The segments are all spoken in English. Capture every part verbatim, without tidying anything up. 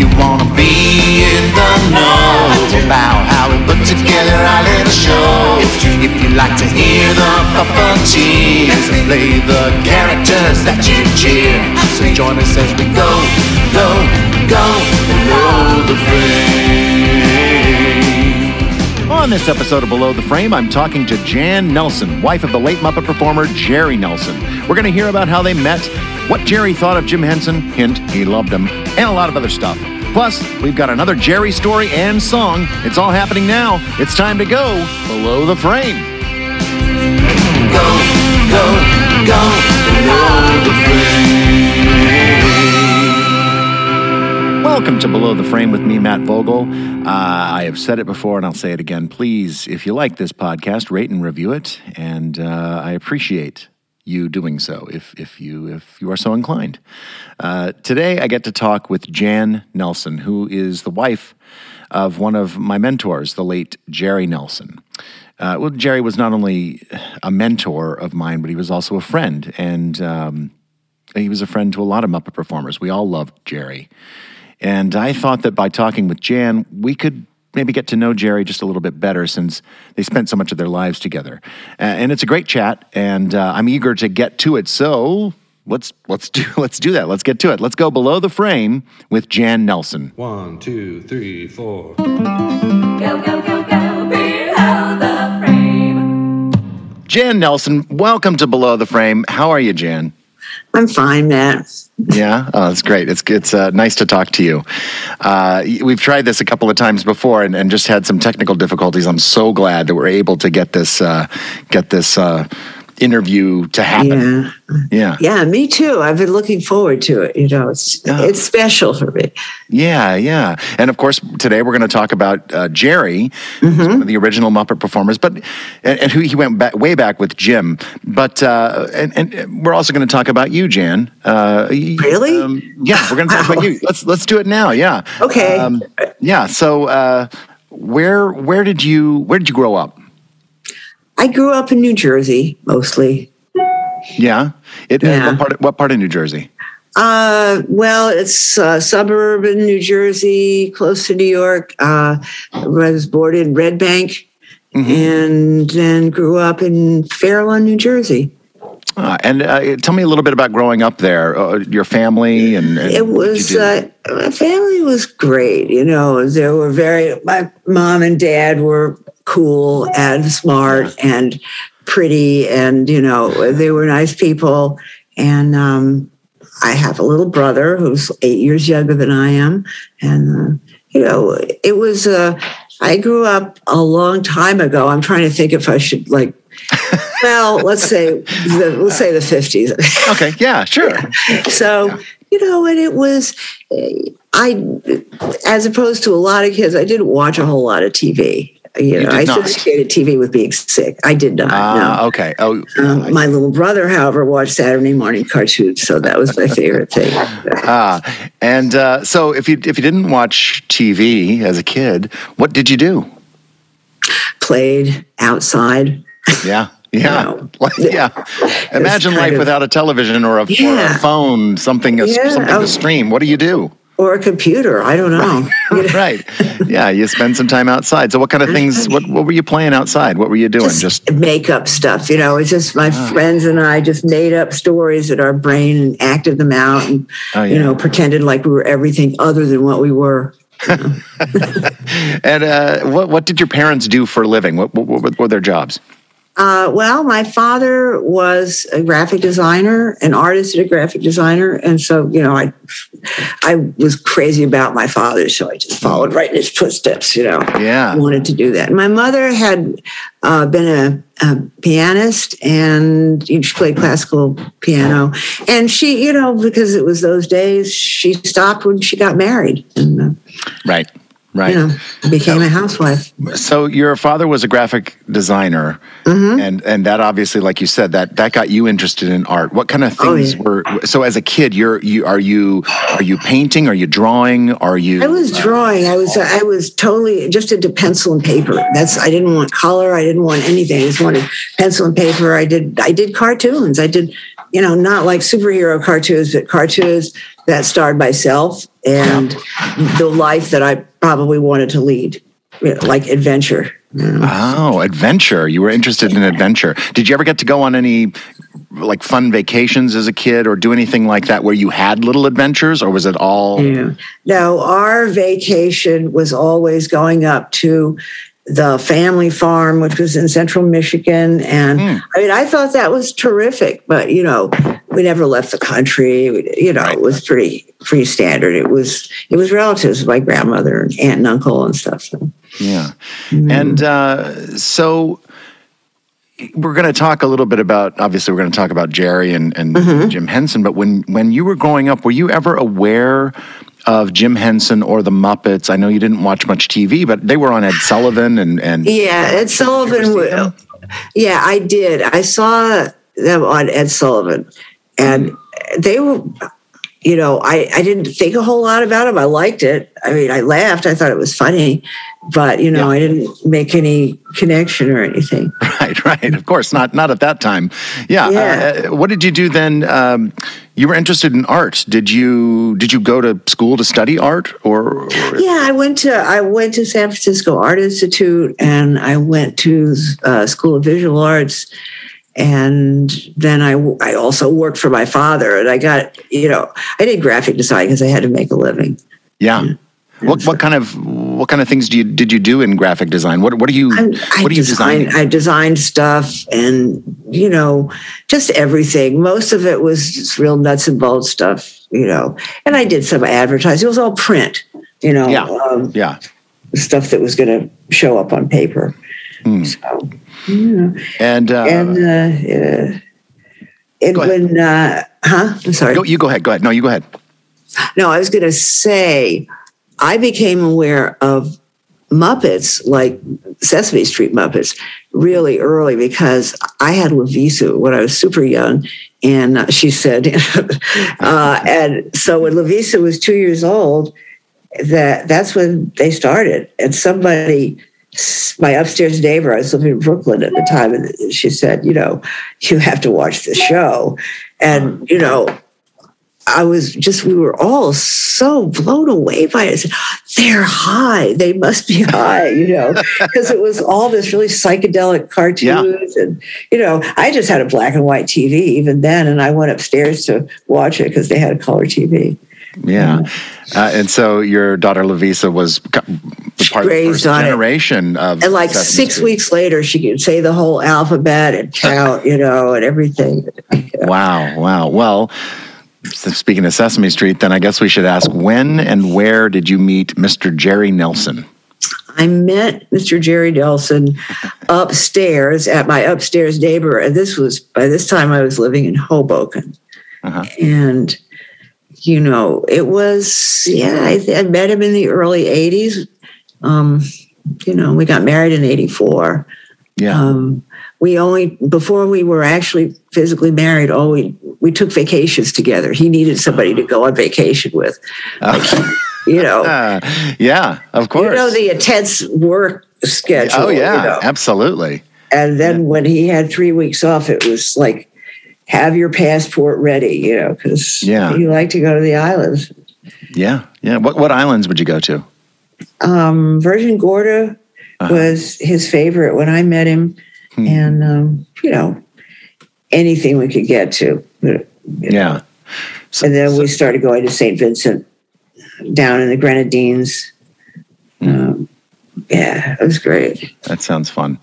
you wanna be in the know about how we put together our little show. If you like to hear the puppeteers play the characters that you cheer, so join us as we go, go, go below the frame. On this episode of Below the Frame, I'm talking to Jan Nelson, wife of the late Muppet performer Jerry Nelson. We're going to hear about how they met, what Jerry thought of Jim Henson, hint, he loved him, and a lot of other stuff. Plus, we've got another Jerry story and song. It's all happening now. It's time to go below the frame. Go, go, go below the frame. Welcome to Below the Frame with me, Matt Vogel. Uh, I have said it before and I'll say it again. Please, if you like this podcast, rate and review it. And uh, I appreciate you doing so, if if you if you are so inclined. Uh, today, I get to talk with Jan Nelson, who is the wife of one of my mentors, the late Jerry Nelson. Uh, well, Jerry was not only a mentor of mine, but he was also a friend, and um, he was a friend to a lot of Muppet performers. We all loved Jerry, and I thought that by talking with Jan, we could maybe get to know Jerry just a little bit better since they spent so much of their lives together. Uh, and it's a great chat, and uh, I'm eager to get to it. So let's let's do let's do that. Let's get to it. Let's go below the frame with Jan Nelson. One, two, three, four. Go, go, go, go below the frame. Jan Nelson, welcome to Below the Frame. How are you, Jan? I'm fine, Matt. Yeah, oh, that's great. It's it's uh, nice to talk to you. Uh, we've tried this a couple of times before, and, and just had some technical difficulties. I'm so glad that we're able to get this uh, get this uh, interview to happen. Yeah. yeah, yeah, me too. I've been looking forward to it. You know, it's oh. it's special for me. Yeah, yeah, and of course today we're going to talk about uh, Jerry, mm-hmm. who's one of the original Muppet performers, but and, and who he went back, way back with Jim. But uh, and, and we're also going to talk about you, Jan. Uh, Really? Um, yeah, we're going to talk wow. about you. Let's let's do it now. Yeah. Okay. Um, yeah. So uh, where where did you where did you grow up? I grew up in New Jersey mostly. Yeah. It. Yeah. Uh, what part? What part of New Jersey? Uh, well, it's uh, suburban New Jersey, close to New York. Uh, I was born in Red Bank, mm-hmm. and then grew up in Fair Lawn, New Jersey. Uh, and uh, tell me a little bit about growing up there, uh, your family. and, and It was, uh, my family was great, you know. There were very, my mom and dad were cool and smart and pretty and, you know, they were nice people. And um, I have a little brother who's eight years younger than I am. And, uh, you know, it was, uh, I grew up a long time ago. I'm trying to think if I should, like, well, let's say the, let's say the fifties. Okay, yeah, sure. Yeah. So, yeah. you know, and it was, I, as opposed to a lot of kids, I didn't watch a whole lot of T V. You, you know, I associated T V with being sick. I did not. Ah, no. okay. Oh, um, I, my little brother, however, watched Saturday morning cartoons, so that was my favorite thing. Ah, and uh, so if you if you didn't watch T V as a kid, what did you do? Played outside. Yeah. Yeah. No. Like, yeah. Imagine life of, without a television or a, yeah. or a phone, something, a, yeah, something was, to stream. What do you do? Or a computer. I don't know. Right. right. Yeah. You spend some time outside. So what kind of things, what, what were you playing outside? What were you doing? Just, just makeup stuff. You know, it's just my oh. friends and I just made up stories in our brain and acted them out and, oh, yeah. you know, pretended like we were everything other than what we were. And uh, what what did your parents do for a living? What what, what were their jobs? Uh, well, my father was a graphic designer, an artist and a graphic designer, and so you know, I I was crazy about my father, so I just followed right in his footsteps. You know, yeah, wanted to do that. My mother had uh, been a, a pianist, and you know, she played classical piano, and she, you know, because it was those days, she stopped when she got married, and uh, right. Right. You know, became a housewife. So your father was a graphic designer, mm-hmm. and, and that obviously, like you said, that, that got you interested in art. What kind of things oh, yeah. were so? As a kid, you're you are you are you painting? Are you drawing? Are you? I was drawing. Uh, I was I was totally just into pencil and paper. That's I didn't want color. I didn't want anything. I just wanted pencil and paper. I did I did cartoons. I did you know, not like superhero cartoons, but cartoons that starred myself and the life that I probably wanted to lead, you know, like adventure. You know. Oh, adventure. You were interested in adventure. Did you ever get to go on any like fun vacations as a kid or do anything like that where you had little adventures, or was it all? Yeah. No, our vacation was always going up to the family farm, which was in central Michigan. And mm. I mean, I thought that was terrific, but you know, we never left the country. We, you know, right. It was pretty, pretty standard. It was, it was relatives, my grandmother and aunt and uncle and stuff. So. Yeah. Mm. And uh, so we're going to talk a little bit about, obviously we're going to talk about Jerry and, and mm-hmm. Jim Henson, but when, when you were growing up, were you ever aware of Jim Henson or the Muppets? I know you didn't watch much T V, but they were on Ed Sullivan and... and yeah, Ed Sullivan. Would, yeah, I did. I saw them on Ed Sullivan. And they were, you know, I, I didn't think a whole lot about them. I liked it. I mean, I laughed. I thought it was funny. But, you know, yeah. I didn't make any connection or anything. Right, right. Of course, not not at that time. Yeah. yeah. Uh, what did you do then? Um, you were interested in art. Did you did you go to school to study art? Or, or yeah, I went to I went to San Francisco Art Institute, and I went to uh, School of Visual Arts. And then I, I also worked for my father, and I got, you know, I did graphic design because I had to make a living. Yeah. yeah. What what kind of what kind of things do you did you do in graphic design? What what do you I, I what do you design? I designed stuff, and you know, just everything. Most of it was just real nuts and bolts stuff, you know. And I did some advertising. It was all print, you know. Yeah. Um, yeah. Stuff that was going to show up on paper. Mm. So, you know. And uh, and uh, yeah. and when uh, huh? I'm sorry. Go, you go ahead. Go ahead. No, you go ahead. No, I was going to say, I became aware of Muppets, like Sesame Street Muppets, really early because I had LaVisa when I was super young. And she said, uh, and so when LaVisa was two years old, that that's when they started. And somebody, my upstairs neighbor, I was living in Brooklyn at the time, and she said, you know, you have to watch this show. And, you know, I was just, we were all so blown away by it. I said, they're high. They must be high, you know, because it was all this really psychedelic cartoons. Yeah. And, you know, I just had a black and white T V even then. And I went upstairs to watch it because they had a color T V. Yeah. Uh, and so your daughter LaVisa was part of the first generation of. And like six weeks later, she could say the whole alphabet and count, you know, and everything. Wow. Wow. Well, speaking of Sesame Street, then I guess we should ask, when and where did you meet Mister Jerry Nelson? I met Mister Jerry Nelson upstairs at my upstairs neighbor. And this was, by this time I was living in Hoboken. Uh-huh. And, you know, it was, yeah, I, I met him in the early eighties. Um, you know, we got married in eighty-four. Yeah. Um, we only, before we were actually physically married, all we, we took vacations together. He needed somebody to go on vacation with, like, oh. you know. Uh, yeah, of course. You know, the intense work schedule. Oh, yeah, you know. Absolutely. And then yeah. when he had three weeks off, it was like, have your passport ready, you know, because yeah. he liked to go to the islands. Yeah, yeah. What what islands would you go to? Um, Virgin Gorda uh-huh. was his favorite when I met him. Hmm. And, um, you know, anything we could get to. You know. Yeah. So, and then so, we started going to Saint Vincent down in the Grenadines. Mm. Um, yeah, it was great. That sounds fun.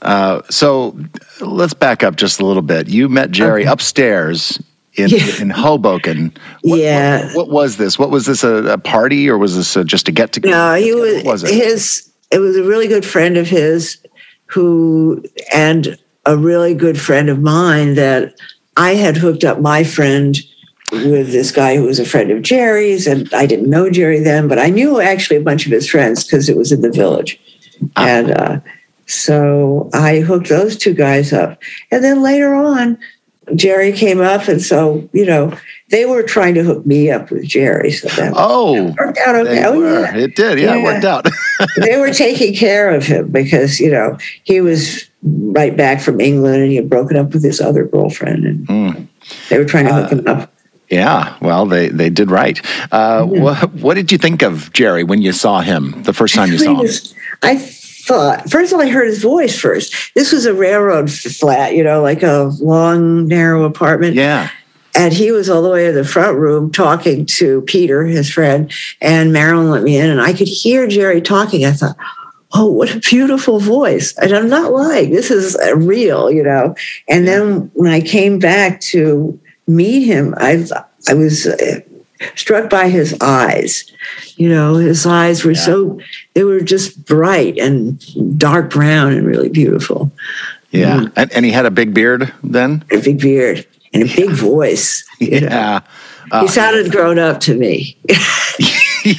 Uh, so let's back up just a little bit. You met Jerry okay. upstairs in, yeah. in Hoboken. What, yeah. What, what was this? What was this, a, a party or was this a, just a get-together? No, he was, what was it? his, it was a really good friend of his who, and a really good friend of mine that I had hooked up my friend with this guy who was a friend of Jerry's, and I didn't know Jerry then, but I knew actually a bunch of his friends because it was in the village. Ah. And uh, so I hooked those two guys up. And then later on, Jerry came up, and so, you know, they were trying to hook me up with Jerry. So that oh, worked out okay. Oh, yeah. It did, yeah, yeah, it worked out. They were taking care of him because, you know, he was right back from England and he had broken up with his other girlfriend. And mm. They were trying to hook uh, him up. Yeah, well, they, they did right. Uh, yeah. what, what did you think of Jerry when you saw him the first time you saw him? I thought, first of all, I heard his voice first. This was a railroad flat, you know, like a long, narrow apartment. Yeah. And he was all the way in the front room talking to Peter, his friend, and Marilyn let me in, and I could hear Jerry talking. I thought, oh, what a beautiful voice. And I'm not lying. This is real, you know. And then when I came back to meet him, I I was struck by his eyes. You know, his eyes were yeah. so, they were just bright and dark brown and really beautiful. Yeah. Mm. And, and he had a big beard then? A big beard and a yeah. big voice. Yeah. Uh, he sounded grown up to me.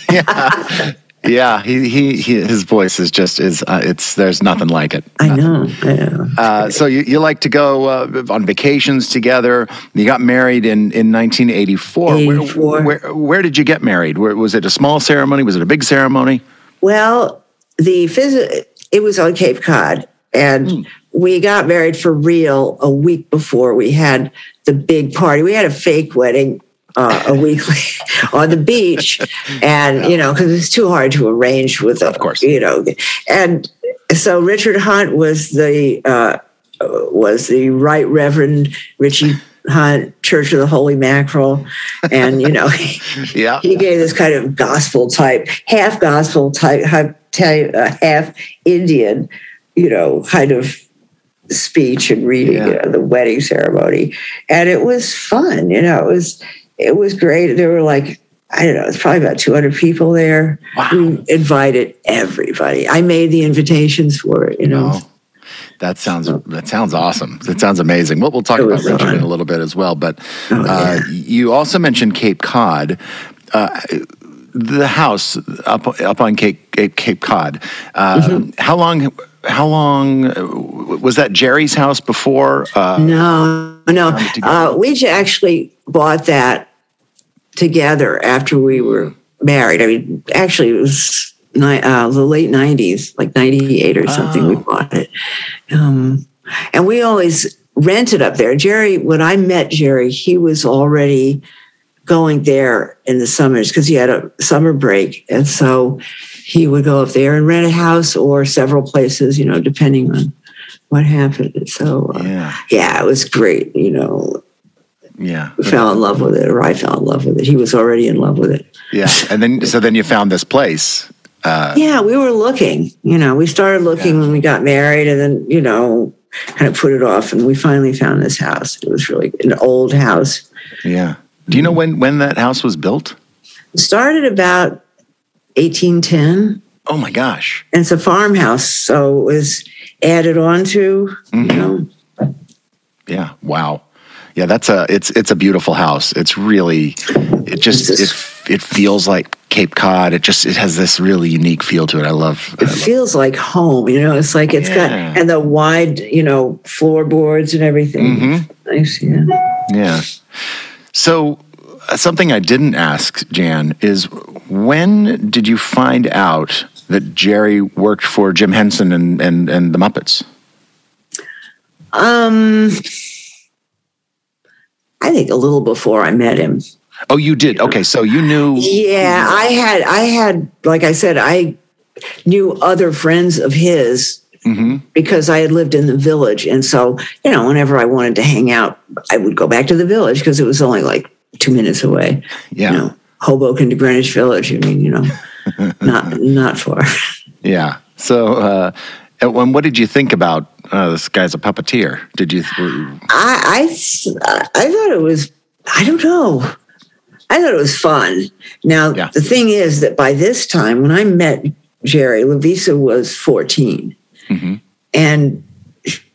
yeah. Yeah, he, he he his voice is just is uh, it's there's nothing like it. I know. I know. Uh, so you, you like to go uh, on vacations together. You got married in, in nineteen eighty-four. eighty-four. Where, where where did you get married? Where, was it a small ceremony? Was it a big ceremony? Well, the phys- it was on Cape Cod, and mm. we got married for real a week before we had the big party. We had a fake wedding. Uh, a week on the beach, and yeah. you know, because it's too hard to arrange with, a, of course, you know. And so Richard Hunt was the uh, was the Right Reverend Richie Hunt, Church of the Holy Mackerel, and you know, yeah, he gave this kind of gospel type, half gospel type, half Indian, you know, kind of speech and reading yeah. you know, the wedding ceremony, and it was fun. You know, it was. It was great. There were like, I don't know, it's probably about two hundred people there. Wow. We invited everybody. I made the invitations for it, you know. Wow. That sounds that sounds awesome. That sounds amazing. Well, we'll talk about Richard fun. in a little bit as well. But oh, uh, yeah. you also mentioned Cape Cod. Uh, the house up up on Cape Cape, Cape Cod. Uh, mm-hmm. How long? How long was that Jerry's house before? Uh, no, no. Uh, we actually bought that together after we were married. I mean, actually, it was uh, the late nineties, like ninety-eight or something. Oh. We bought it, um, and we always rented up there. Jerry, when I met Jerry, he was already going there in the summers because he had a summer break, and so he would go up there and rent a house or several places, you know, depending on what happened. So, uh, yeah. yeah, it was great, you know. Yeah. We fell in love with it, or I fell in love with it. He was already in love with it. Yeah, and then so then you found this place. Uh, yeah, we were looking, you know. We started looking yeah. when we got married and then, you know, kind of put it off. And we finally found this house. It was really an old house. Yeah. Do you know when, when that house was built? It started about eighteen ten. Oh my gosh. And it's a farmhouse, so it was added on to, mm-hmm. you know. Yeah, wow. Yeah, that's a it's it's a beautiful house. It's really it just it, it feels like Cape Cod. It just it has this really unique feel to it. I love It I love feels it. like home, you know. It's like it's yeah. got and the wide, you know, floorboards and everything. Mm-hmm. Nice, yeah. Yeah. So something I didn't ask, Jan, is when did you find out that Jerry worked for Jim Henson and, and, and the Muppets? Um, I think a little before I met him. Oh, you did? Okay, so you knew. Yeah, I had, I had, like I said, I knew other friends of his. Mm-hmm. Because I had lived in the village. And so, you know, whenever I wanted to hang out, I would go back to the village because it was only like two minutes away. Yeah. You know, Hoboken to Greenwich Village. I mean, you know, not not far. Yeah. So, uh, and what did you think about uh, this guy's a puppeteer? Did you? Th- I, I I thought it was, I don't know. I thought it was fun. Now, yeah. the thing is that by this time, when I met Jerry, LaVisa was fourteen. Mm-hmm. And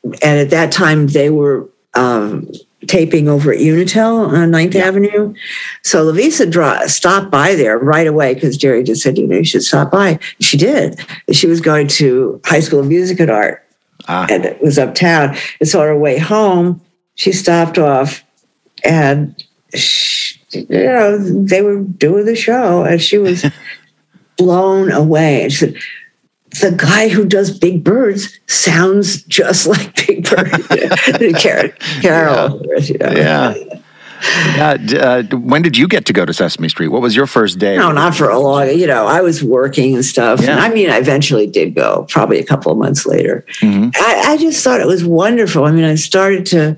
and at that time they were um, taping over at Unitel on ninth yeah. Avenue, so LaVisa dro- stopped by there right away because Jerry just said, you know, you should stop by. She did. She was going to High School of Music and Art, ah. and it was uptown. And so on her way home, she stopped off, and she, you know, they were doing the show, and she was blown away. And she said, the guy who does Big Birds sounds just like Big Bird, Carol. Yeah. You know? Yeah, Uh, uh, when did you get to go to Sesame Street? What was your first day? No, not for a long, you know, I was working and stuff. Yeah. And I mean, I eventually did go, probably a couple of months later. Mm-hmm. I, I just thought it was wonderful. I mean, I started to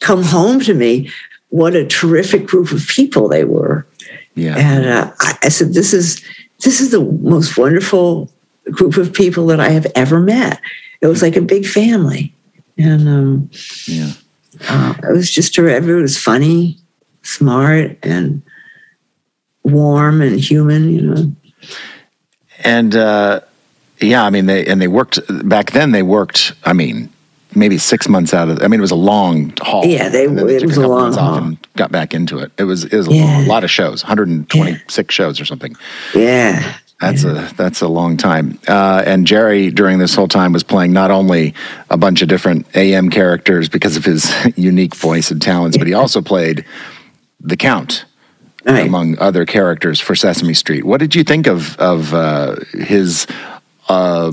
come home to me, what a terrific group of people they were. Yeah. And uh, I, I said, this is, this is the most wonderful group of people that I have ever met. It was like a big family. And um, yeah. Uh, it was just terrific. Everyone was funny, smart, and warm and human, you know. And uh, yeah, I mean, they and they worked back then. They worked. I mean, maybe six months out of. I mean, it was a long haul. Yeah, they. they it was a, a long haul. And got back into it. It was it was yeah. a, long, a lot of shows, one hundred twenty-six yeah. shows or something. Yeah. That's a that's a long time. Uh, and Jerry, during this whole time, was playing not only a bunch of different A M characters because of his unique voice and talents, but he also played the Count, right, among other characters for Sesame Street. What did you think of of uh, his uh,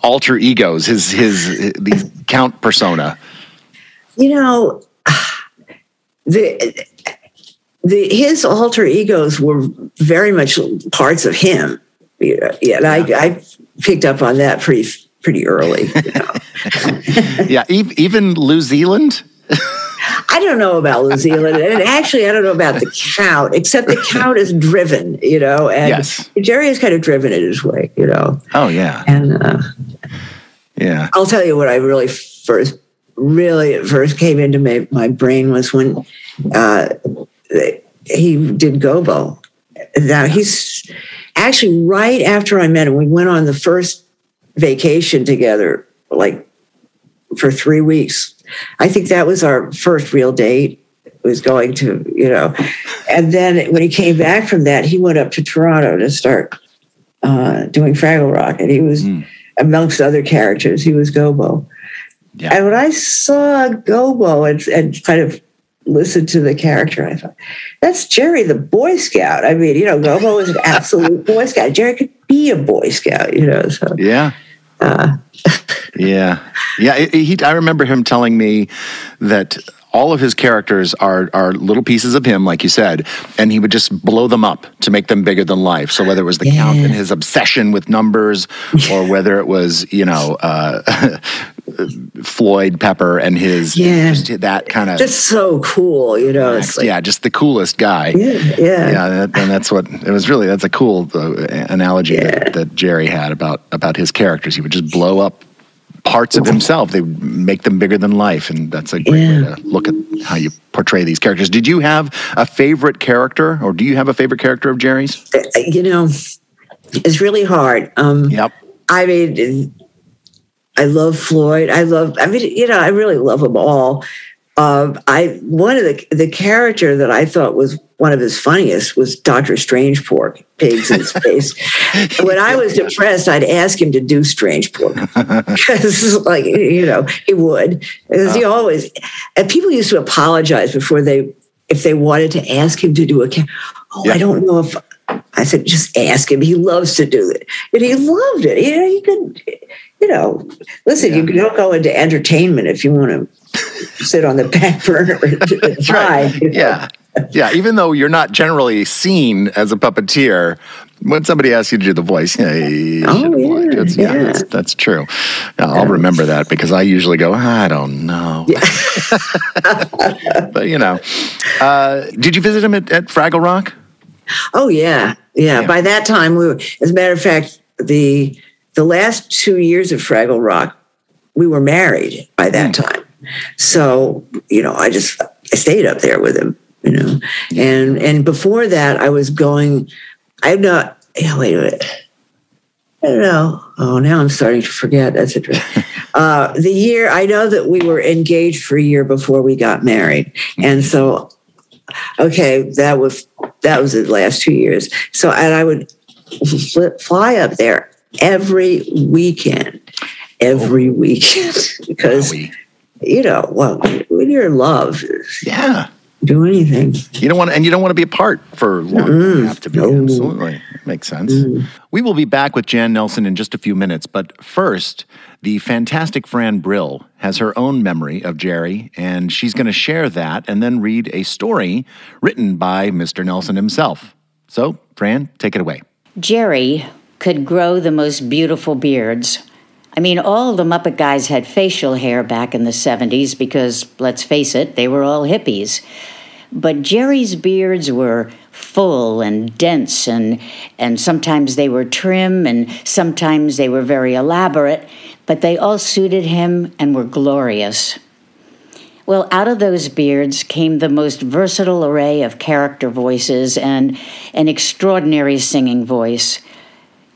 alter egos, his his, his the Count persona? You know, the the his alter egos were very much parts of him. Yeah, yeah, and I, I picked up on that pretty pretty early. You know? Yeah, even New Zealand? I don't know about New Zealand. And actually, I don't know about the Count, except the Count is driven, you know, and yes. Jerry is kind of driven in his way, you know. Oh, yeah. And uh, yeah, I'll tell you what I really first, really at first came into my, my brain was when uh, he did Gobo. Now, he's... Actually, right after I met him, we went on the first vacation together, like for three weeks. I think that was our first real date. It was going to, you know. And then when he came back from that, he went up to Toronto to start uh, doing Fraggle Rock. And he was, mm. amongst other characters, he was Gobo. Yeah. And when I saw Gobo and, and kind of listened to the character, I thought, that's Jerry the Boy Scout. I mean, you know, Gobo was an absolute Boy Scout. Jerry could be a Boy Scout, you know. So yeah, uh. yeah, yeah. He, he, I remember him telling me that all of his characters are are little pieces of him, like you said, and he would just blow them up to make them bigger than life. So whether it was the yeah. Count and his obsession with numbers, or whether it was, you know, uh, Floyd Pepper and his yeah. just that kind of that's so cool, you know. It's like, yeah, just the coolest guy. Yeah, yeah, yeah. That, and that's what it was. Really, that's a cool uh, analogy yeah. that, that Jerry had about about his characters. He would just blow up parts of himself. They would make them bigger than life, and that's a great yeah. way to look at how you portray these characters. Did you have a favorite character, or do you have a favorite character of Jerry's? You know, it's really hard. Um, yep. I mean. I love Floyd. I love, I mean, you know, I really love them all. Um, I, one of the, the character that I thought was one of his funniest was Doctor Strangepork, Pigs in Space. When I was depressed, I'd ask him to do Strangepork because, like, you know, he would. Because he always, and people used to apologize before they, if they wanted to ask him to do a, oh, yeah. I don't know if, I said, just ask him. He loves to do it. And he loved it. You know, he could, you know, listen, yeah. you don't go into entertainment if you want to sit on the back burner and try. Right. You know? Yeah. Yeah. Even though you're not generally seen as a puppeteer, when somebody asks you to do the voice, hey, oh, yeah, that's, yeah. yeah that's, that's true. I'll remember that because I usually go, I don't know. Yeah. But, you know, uh, did you visit him at, at Fraggle Rock? Oh, yeah. yeah. Yeah. By that time, we were, as a matter of fact, the the last two years of Fraggle Rock, we were married by that mm. time. So, you know, I just I stayed up there with him, you know. Yeah. And and before that, I was going, I'm not, yeah, wait a minute. I don't know. Oh, now I'm starting to forget. That's it. uh, the year, I know that we were engaged for a year before we got married. Mm. And so, okay, that was... That was the last two years. So, and I would flip, fly up there every weekend, every oh. weekend, because, Wowie. you know, well, when you're in love, yeah, do anything. You don't want to, and you don't want to be apart for long. Mm-hmm. You have to be, no. absolutely. Makes sense. Mm. We will be back with Jan Nelson in just a few minutes, but first, the fantastic Fran Brill has her own memory of Jerry, and she's going to share that and then read a story written by Mister Nelson himself. So, Fran, take it away. Jerry could grow the most beautiful beards. I mean, all the Muppet guys had facial hair back in the seventies because, let's face it, they were all hippies. But Jerry's beards were full and dense, and and sometimes they were trim, and sometimes they were very elaborate, but they all suited him and were glorious. Well, out of those beards came the most versatile array of character voices and an extraordinary singing voice.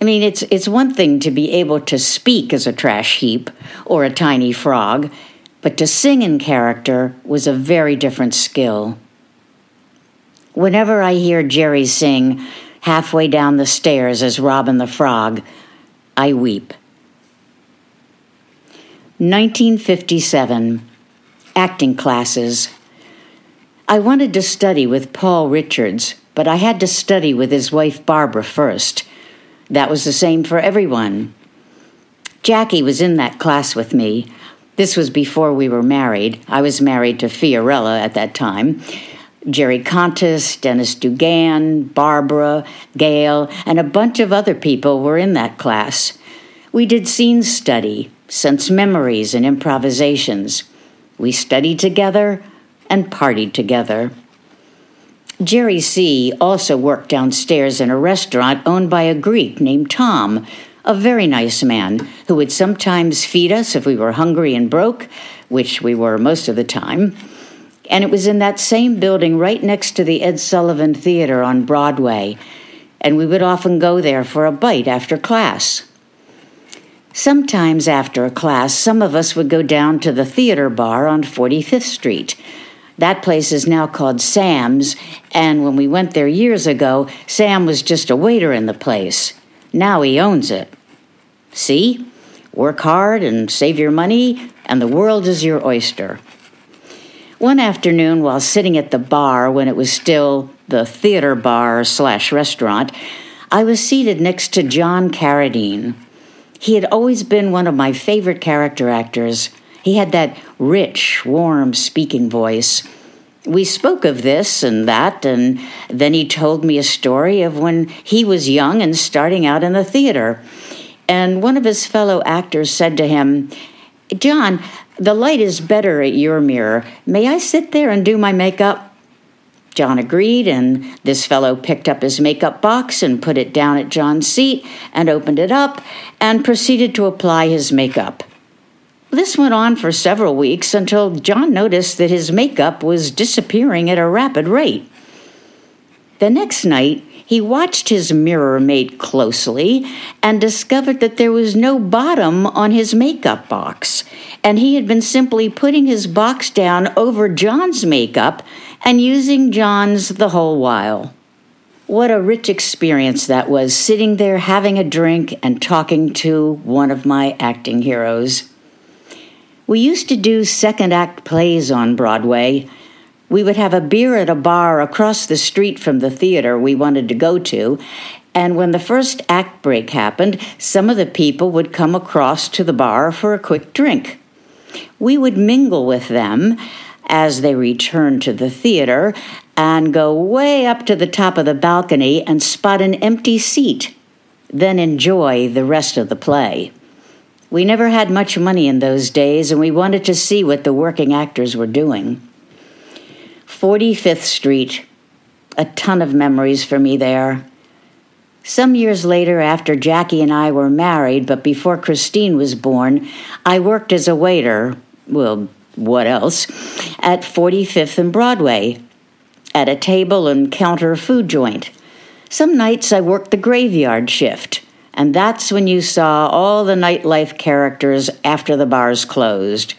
I mean, it's it's one thing to be able to speak as a trash heap or a tiny frog, but to sing in character was a very different skill. Whenever I hear Jerry sing halfway down the stairs as Robin the Frog, I weep. nineteen fifty-seven, acting classes. I wanted to study with Paul Richards, but I had to study with his wife Barbara first. That was the same for everyone. Jackie was in that class with me. This was before we were married. I was married to Fiorella at that time. Jerry Contis, Dennis Dugan, Barbara, Gail, and a bunch of other people were in that class. We did scene study, sense memories, and improvisations. We studied together and partied together. Jerry C. also worked downstairs in a restaurant owned by a Greek named Tom, a very nice man who would sometimes feed us if we were hungry and broke, which we were most of the time. And it was in that same building right next to the Ed Sullivan Theater on Broadway, and we would often go there for a bite after class. Sometimes after a class, some of us would go down to the theater bar on forty-fifth Street. That place is now called Sam's, and when we went there years ago, Sam was just a waiter in the place. Now he owns it. See? Work hard and save your money, and the world is your oyster. One afternoon, while sitting at the bar when it was still the theater bar slash restaurant, I was seated next to John Carradine. He had always been one of my favorite character actors. He had that rich, warm speaking voice. We spoke of this and that, and then he told me a story of when he was young and starting out in the theater. And one of his fellow actors said to him, "John, the light is better at your mirror. May I sit there and do my makeup?" John agreed, and this fellow picked up his makeup box and put it down at John's seat and opened it up and proceeded to apply his makeup. This went on for several weeks until John noticed that his makeup was disappearing at a rapid rate. The next night, he watched his mirror mate closely and discovered that there was no bottom on his makeup box, and he had been simply putting his box down over John's makeup and using John's the whole while. What a rich experience that was, sitting there having a drink and talking to one of my acting heroes. We used to do second act plays on Broadway. We would have a beer at a bar across the street from the theater we wanted to go to, and when the first act break happened, some of the people would come across to the bar for a quick drink. We would mingle with them as they returned to the theater and go way up to the top of the balcony and spot an empty seat, then enjoy the rest of the play. We never had much money in those days, and we wanted to see what the working actors were doing. forty-fifth Street, a ton of memories for me there. Some years later, after Jackie and I were married, but before Christine was born, I worked as a waiter, well, what else, at forty-fifth and Broadway, at a table and counter food joint. Some nights I worked the graveyard shift. And that's when you saw all the nightlife characters after the bars closed.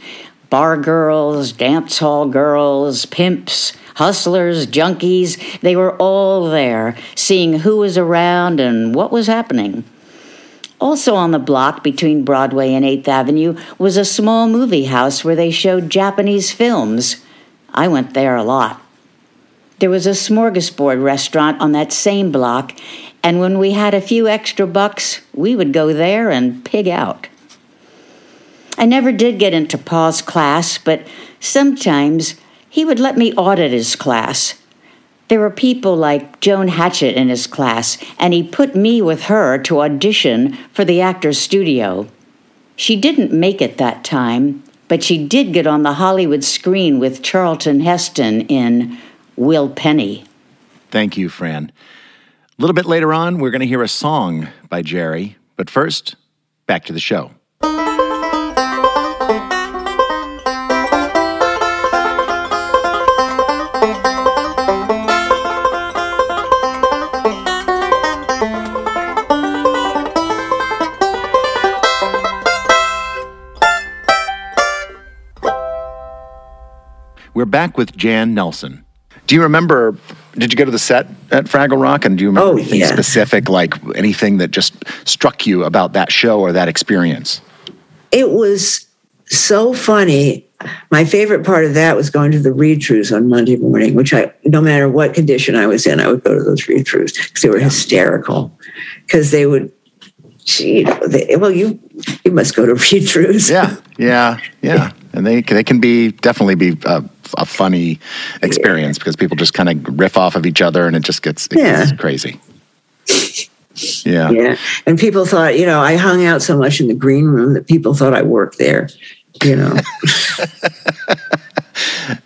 Bar girls, dance hall girls, pimps, hustlers, junkies, they were all there, seeing who was around and what was happening. Also on the block between Broadway and eighth Avenue was a small movie house where they showed Japanese films. I went there a lot. There was a smorgasbord restaurant on that same block, And when we had a few extra bucks, we would go there and pig out. I never did get into Pa's class, but sometimes he would let me audit his class. There were people like Joan Hatchett in his class, and he put me with her to audition for the Actors Studio. She didn't make it that time, but she did get on the Hollywood screen with Charlton Heston in Will Penny. Thank you, Fran. A little bit later on, we're going to hear a song by Jerry. But first, back to the show. We're back with Jan Nelson. Do you remember, did you go to the set at Fraggle Rock? And do you remember oh, anything yeah. specific, like anything that just struck you about that show or that experience? It was so funny. My favorite part of that was going to the read-throughs on Monday morning, which I, no matter what condition I was in, I would go to those read-throughs because they were yeah. hysterical. Because they would, you know, they, well, you you must go to read-throughs. Yeah, yeah, yeah. And they, they can be definitely be... Uh, a funny experience because people just kind of riff off of each other and it just gets, it yeah. gets crazy. Yeah. Yeah. And people thought, you know, I hung out so much in the green room that people thought I worked there, you know.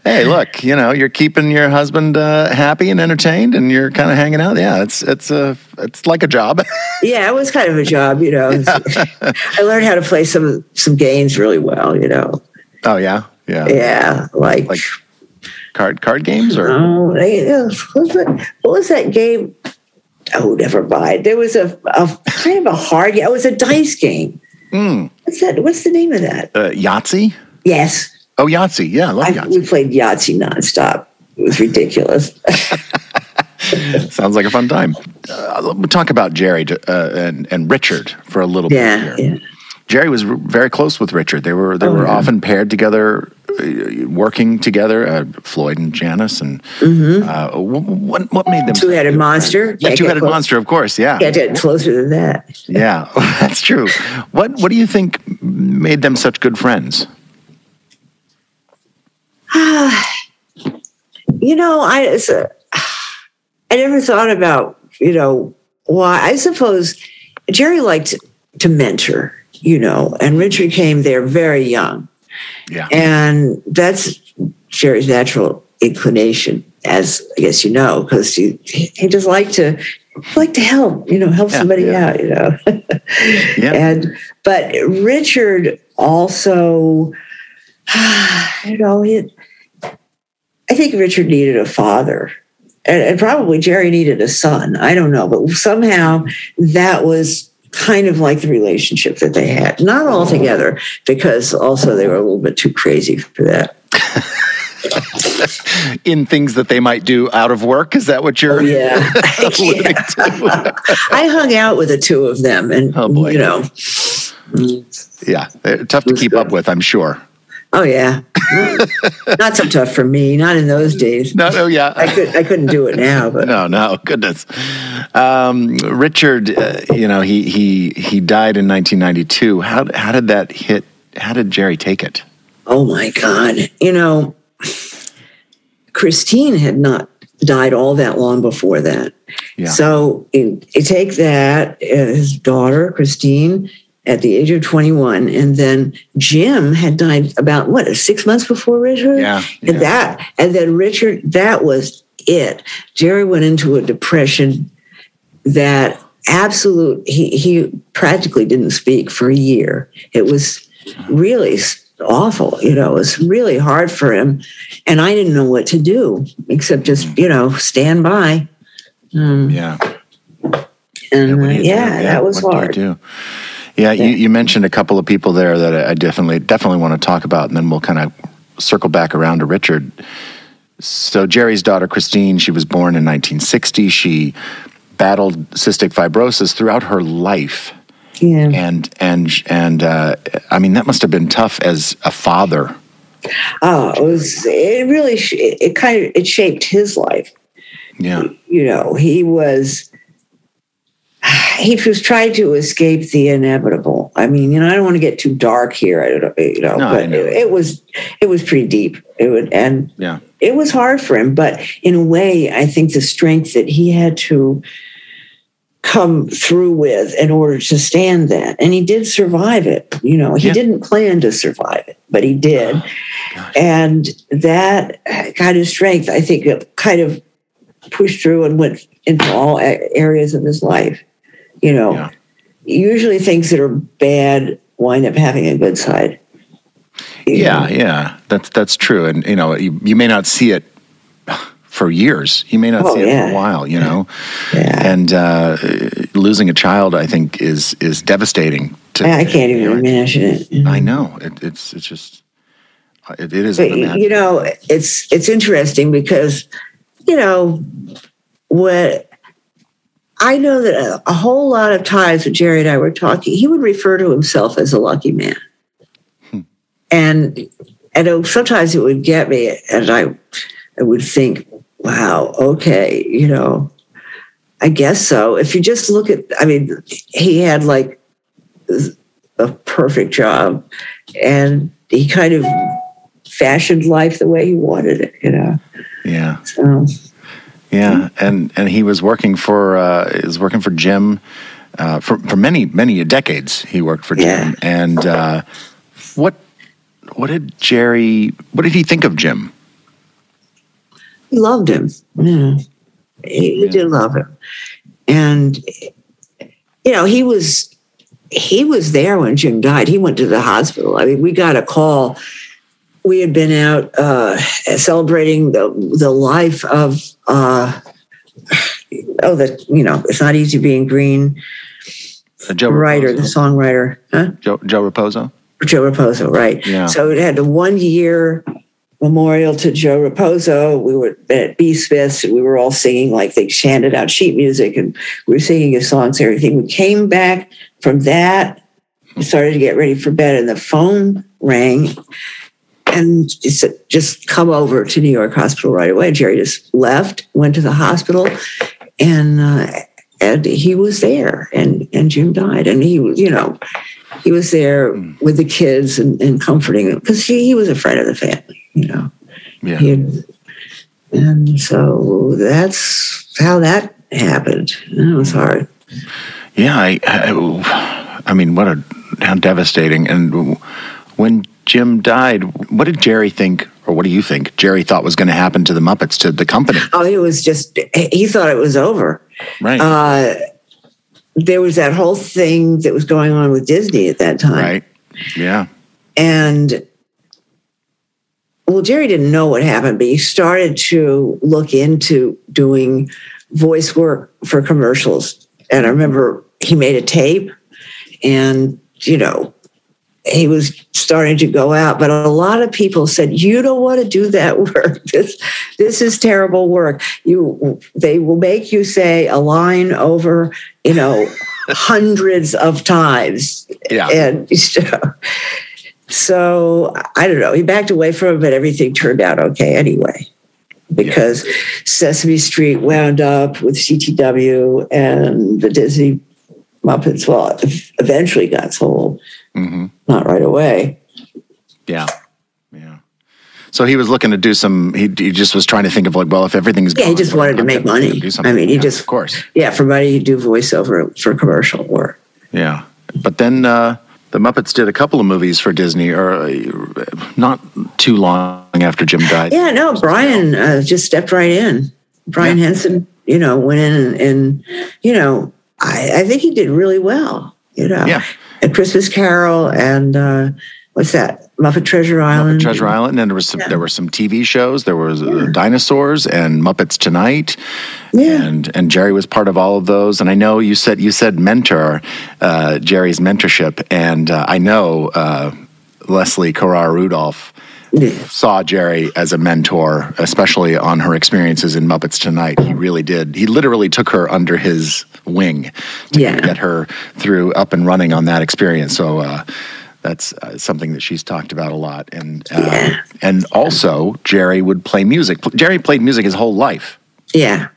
Hey, look, you know, you're keeping your husband uh, happy and entertained and you're kind of hanging out. Yeah, it's it's a, it's like a job. Yeah, it was kind of a job, you know. Yeah. I learned how to play some some games really well, you know. Oh, yeah? Yeah, yeah, like, like card card games or oh, they, uh, what was that game? Oh, never mind. There was a, a kind of a hard game. It was a dice game. Mm. What's that? What's the name of that? Uh, Yahtzee. Yes. Oh, Yahtzee. Yeah, I love I, Yahtzee. We played Yahtzee nonstop. It was ridiculous. Sounds like a fun time. Uh, we'll talk about Jerry uh, and and Richard for a little yeah, bit here. Yeah. Jerry was very close with Richard. They were they oh, were yeah. often paired together, uh, working together. Uh, Floyd and Janice, and mm-hmm. uh, what, what made them two-headed monster? Yeah, two-headed monster, of course. Yeah, can't get closer than that. Yeah, that's true. What What do you think made them such good friends? Uh, you know, I it's a, I never thought about you know why. I suppose Jerry liked to mentor. You know, and Richard came there very young. Yeah. And that's Jerry's natural inclination, as I guess you know, because he, he just liked to like to help, you know, help yeah, somebody yeah. out, you know. yeah. And but Richard also, you know, he, I think Richard needed a father. And, and probably Jerry needed a son. I don't know. But somehow that was kind of like the relationship that they had. Not all together, because also they were a little bit too crazy for that. In things that they might do out of work? Is that what you're... Oh, yeah. alluding to? I hung out with the two of them and, oh, boy. You know... Yeah, they're tough to keep good. Up with, I'm sure. Oh, yeah. Not so tough for me. Not in those days. No, no, yeah. I, could, I couldn't do it now. But. No, no, goodness. Um, Richard, uh, you know, he he he died in nineteen ninety-two. How how did that hit? How did Jerry take it? Oh, my God. You know, Christine had not died all that long before that. Yeah. So you take that, uh, his daughter, Christine, at the age of twenty-one, and then Jim had died about what six months before Richard. Yeah, yeah. And that, and then Richard. That was it. Jerry went into a depression that absolute. He he practically didn't speak for a year. It was really awful. You know, it was really hard for him, and I didn't know what to do except just you know stand by. Um, yeah. And yeah, uh, yeah, yeah, that was what hard. Do you do? Yeah, you, you mentioned a couple of people there that I definitely definitely want to talk about, and then we'll kind of circle back around to Richard. So Jerry's daughter, Christine, she was born in nineteen sixty. She battled cystic fibrosis throughout her life. Yeah. And, and, and uh, I mean, that must have been tough as a father. Oh, it was, it really, it kind of, it shaped his life. Yeah. You know, he was... he was trying to escape the inevitable. I mean, you know, I don't want to get too dark here. I don't, you know, no, but I know. It, it was, it was pretty deep. It would, and yeah. It was hard for him, but in a way, I think the strength that he had to come through with in order to stand that, and he did survive it. You know, he yeah. didn't plan to survive it, but he did, oh, and that kind of strength, I think, it kind of pushed through and went into all areas of his life. You know, yeah. usually things that are bad wind up having a good side. Yeah, know? yeah, that's that's true. And, you know, you, you may not see it for years. You may not oh, see it yeah. for a while, you know. Yeah. And uh, losing a child, I think, is is devastating. To, I can't even you know, imagine it. I know. It, it's it's just, it, it is. But, you know, it's it's interesting because, you know, what... I know that a, a whole lot of times when Jerry and I were talking, he would refer to himself as a lucky man. Hmm. And and it, sometimes it would get me, and I, I would think, wow, okay, you know, I guess so. If you just look at, I mean, he had like a perfect job, and he kind of fashioned life the way he wanted it, you know? Yeah. So... Yeah, and, and he was working for uh, he was working for Jim uh, for for many many decades. He worked for Jim, yeah. and uh, what what did Jerry? What did he think of Jim? He loved him. Yeah, he, he yeah. did love him, and you know he was he was there when Jim died. He went to the hospital. I mean, we got a call. We had been out uh, celebrating the the life of uh, oh the you know it's not easy being green. Uh, Joe the writer, Raposo. The songwriter, huh? Joe, Joe Raposo. Joe Raposo, right? Yeah. So it had the one year memorial to Joe Raposo. We were at B. Smith's. And we were all singing like they chanted out sheet music, and we were singing his songs and everything. We came back from that, we started to get ready for bed, and the phone rang. And he said, just come over to New York Hospital right away. Jerry just left, went to the hospital, and uh, and he was there. And, and Jim died, and he was, you know, he was there with the kids and, and comforting them because he, he was a friend of the family, you know. Yeah. He had, and so that's how that happened. It was hard. Yeah, I, I, I mean, what a how devastating. And when Jim died, what did Jerry think, or what do you think Jerry thought was going to happen to the Muppets, to the company? Oh, he was just, he thought it was over. Right. Uh, there was that whole thing that was going on with Disney at that time. Right. Yeah. And, well, Jerry didn't know what happened, but he started to look into doing voice work for commercials. And I remember he made a tape and, you know, he was starting to go out, but a lot of people said, you don't want to do that work. This, this is terrible work. You, they will make you say a line over, you know, hundreds of times. Yeah. And so I don't know, he backed away from it, but everything turned out okay anyway, because yeah. Sesame Street wound up with C T W and the Disney Muppets, well, eventually got sold. Mm-hmm. Not right away. Yeah, yeah. So he was looking to do some. He, he just was trying to think of like, well, if everything's yeah, gone, he just wanted to make money. To I mean, he yeah, just of course, yeah, for money, you do voiceover for commercial work. Yeah, but then uh, the Muppets did a couple of movies for Disney, or uh, not too long after Jim died. Yeah, no, Brian uh, just stepped right in. Brian yeah. Henson, you know, went in and, and you know, I, I think he did really well. You know, yeah. A Christmas Carol and uh, what's that? Muppet Treasure Island. Muppet Treasure Island, and there was some, yeah. there were some T V shows. There was yeah. Dinosaurs and Muppets Tonight. Yeah, and and Jerry was part of all of those. And I know you said you said mentor uh, Jerry's mentorship, and uh, I know uh, Leslie Carrar Rudolph yeah. saw Jerry as a mentor, especially on her experiences in Muppets Tonight. He really did. He literally took her under his wing to yeah. get her through up and running on that experience. So uh, that's uh, something that she's talked about a lot. And uh, yeah. and also Jerry would play music. Jerry played music his whole life. Yeah.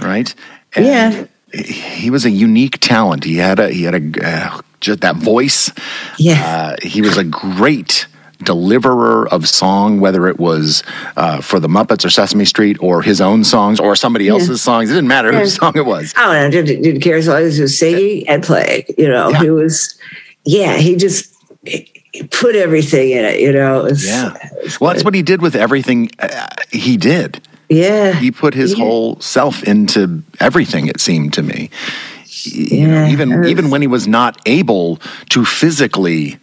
Right? And, yeah. he was a unique talent. He had a he had a uh, just that voice. Yeah, uh, he was a great deliverer of song, whether it was uh, for the Muppets or Sesame Street or his own songs or somebody else's yeah. songs. It didn't matter yeah. whose song it was. Oh, no, didn't, didn't care as long as he was singing and playing. You know, yeah. he was. Yeah, he just. He, put everything in it, you know. It's, yeah. It's well, that's what he did with everything uh, he did. Yeah. He put his yeah. whole self into everything, it seemed to me. You yeah. know, even was, even when he was not able to physically,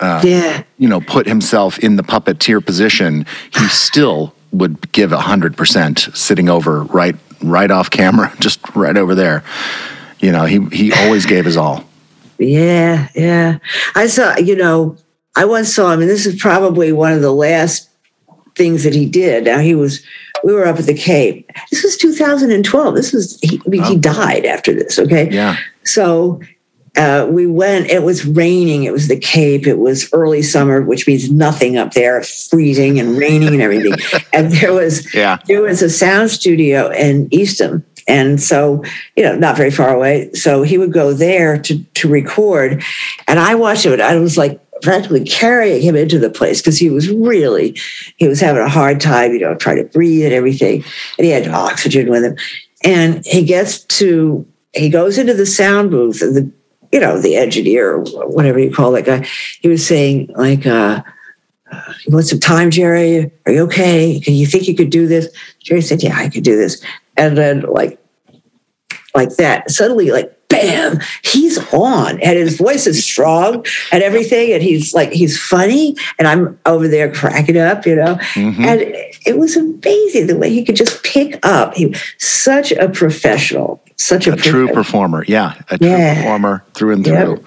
uh, yeah. you know, put himself in the puppeteer position, he still would give one hundred percent sitting over right right off camera, just right over there. You know, he, he always gave his all. Yeah, yeah. I saw, you know, I once saw him, and this is probably one of the last things that he did. Now, he was, we were up at the Cape. This was two thousand twelve. This was, he, I mean, oh. he died after this, okay? Yeah. So uh, we went, it was raining. It was the Cape. It was early summer, which means nothing up there, freezing and raining and everything. And there was, yeah. there was a sound studio in Eastham. And so, you know, not very far away. So he would go there to, to record. And I watched him, and I was like practically carrying him into the place because he was really, he was having a hard time, you know, trying to breathe and everything. And he had oxygen with him. And he gets to, he goes into the sound booth, and the, you know, the engineer, or whatever you call that guy, he was saying, like, uh, Uh, you want some time, Jerry? Are you okay? Can you think you could do this? Jerry said, yeah, I could do this. And then like, like that, suddenly like, bam, he's on, and his voice is strong and everything. And he's like, he's funny. And I'm over there cracking up, you know, mm-hmm. and it was amazing the way he could just pick up. He was such a professional, such a, a true performer. Yeah. A true yeah. performer through and through. Yep.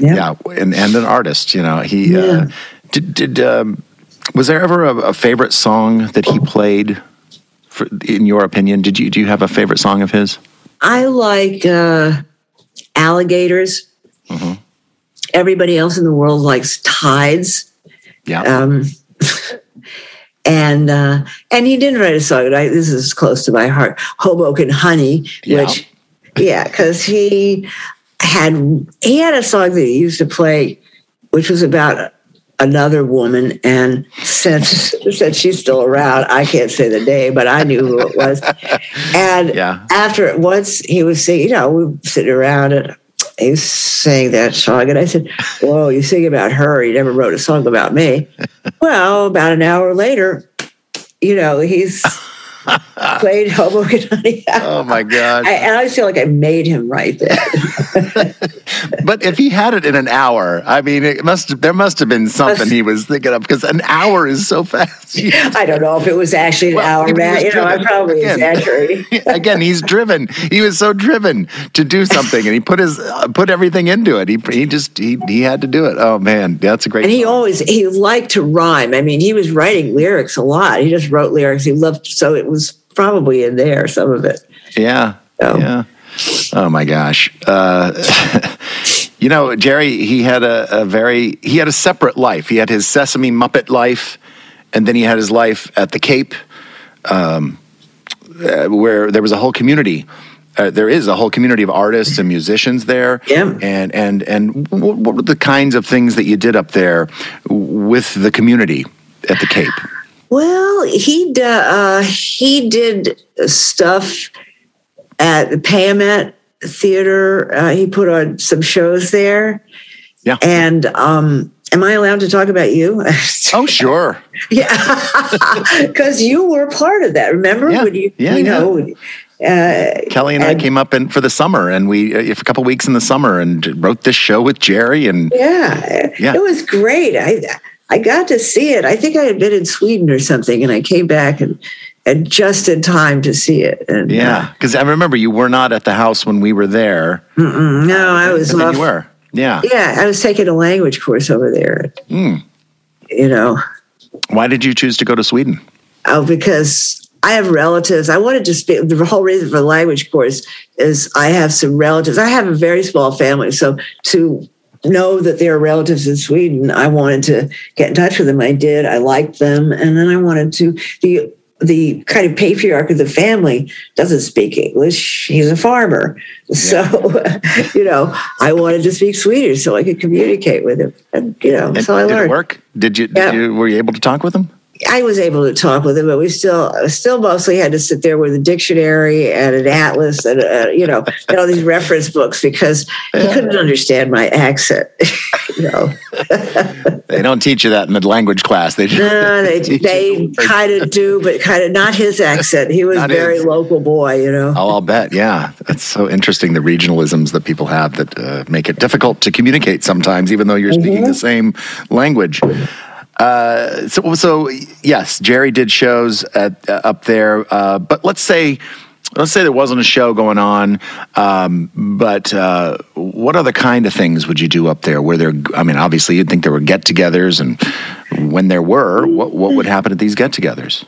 Yep. Yeah. And, and an artist, you know, he, yeah. uh, Did, did um, was there ever a, a favorite song that he played? For, in your opinion, did you do you have a favorite song of his? I like uh, Alligators. Mm-hmm. Everybody else in the world likes Tides. Yeah, um, and uh, and he did write a song. And I, this is close to my heart. Hoboken Honey, yeah. which yeah, because he had he had a song that he used to play, which was about another woman, and since since she's still around, I can't say the name, but I knew who it was. And yeah. after once he was singing, you know, we were sitting around and he was saying that song, and I said, "Whoa, you sing about her? You never wrote a song about me." Well, about an hour later, you know, he's played Hoboken Honey. Oh my God! I, and I feel like I made him write that. But if he had it in an hour, I mean, it must there must have been something he was thinking of, because an hour is so fast. I don't know if it was actually an well, hour, Matt. You know, I'm probably again, exaggerating. Again, he's driven. He was so driven to do something, and he put his uh, put everything into it. He he just he he had to do it. Oh man, that's a great. And he song. always he liked to rhyme. I mean, he was writing lyrics a lot. He just wrote lyrics. He loved so it was probably in there some of it. Yeah. So. Yeah. Oh my gosh. Uh, you know, Jerry, he had a, a very, he had a separate life. He had his Sesame Muppet life, and then he had his life at the Cape, um, uh, where there was a whole community. Uh, there is a whole community of artists and musicians there. Yeah. And, and, and what, what were the kinds of things that you did up there with the community at the Cape? Well, he, uh, he did stuff at the Payamet Theater. Uh, he put on some shows there. Yeah. And um, am I allowed to talk about you? Oh, sure. Yeah. Because you were part of that. Remember? Yeah. When you, yeah, you yeah. know, uh, Kelly and, and I came up in for the summer, and we, uh, for a couple of weeks in the summer, and wrote this show with Jerry. And yeah, yeah. it was great. I, I got to see it. I think I had been in Sweden or something, and I came back and And just in time to see it. And, yeah, because uh, I remember you were not at the house when we were there. Mm-mm, no, I was. And off, you were. Yeah. Yeah, I was taking a language course over there. Mm. You know. Why did you choose to go to Sweden? Oh, because I have relatives. I wanted to speak. The whole reason for the language course is I have some relatives. I have a very small family, so to know that there are relatives in Sweden, I wanted to get in touch with them. I did. I liked them, and then I wanted to the. the kind of patriarch of the family doesn't speak English. He's a farmer. Yeah. So, you know, I wanted to speak Swedish so I could communicate with him. And, you know, and so I did learned. Did it work? Did you, did yeah. you, were you able to talk with him? I was able to talk with him, but we still still mostly had to sit there with a dictionary and an atlas and, uh, you know, and all these reference books because he yeah. couldn't understand my accent, you know. They don't teach you that in the language class. They just, no, they, they, they kind of do, but kind of not his accent. He was a very his. local boy, you know. Oh, I'll bet, yeah. That's so interesting, the regionalisms that people have that uh, make it difficult to communicate sometimes, even though you're mm-hmm. speaking the same language. Uh, so, so yes, Jerry did shows at, uh, up there. Uh, but let's say, let's say there wasn't a show going on. Um, but, uh, what other kind of things would you do up there? Were there, I mean, obviously you'd think there were get-togethers, and when there were, what, what would happen at these get-togethers?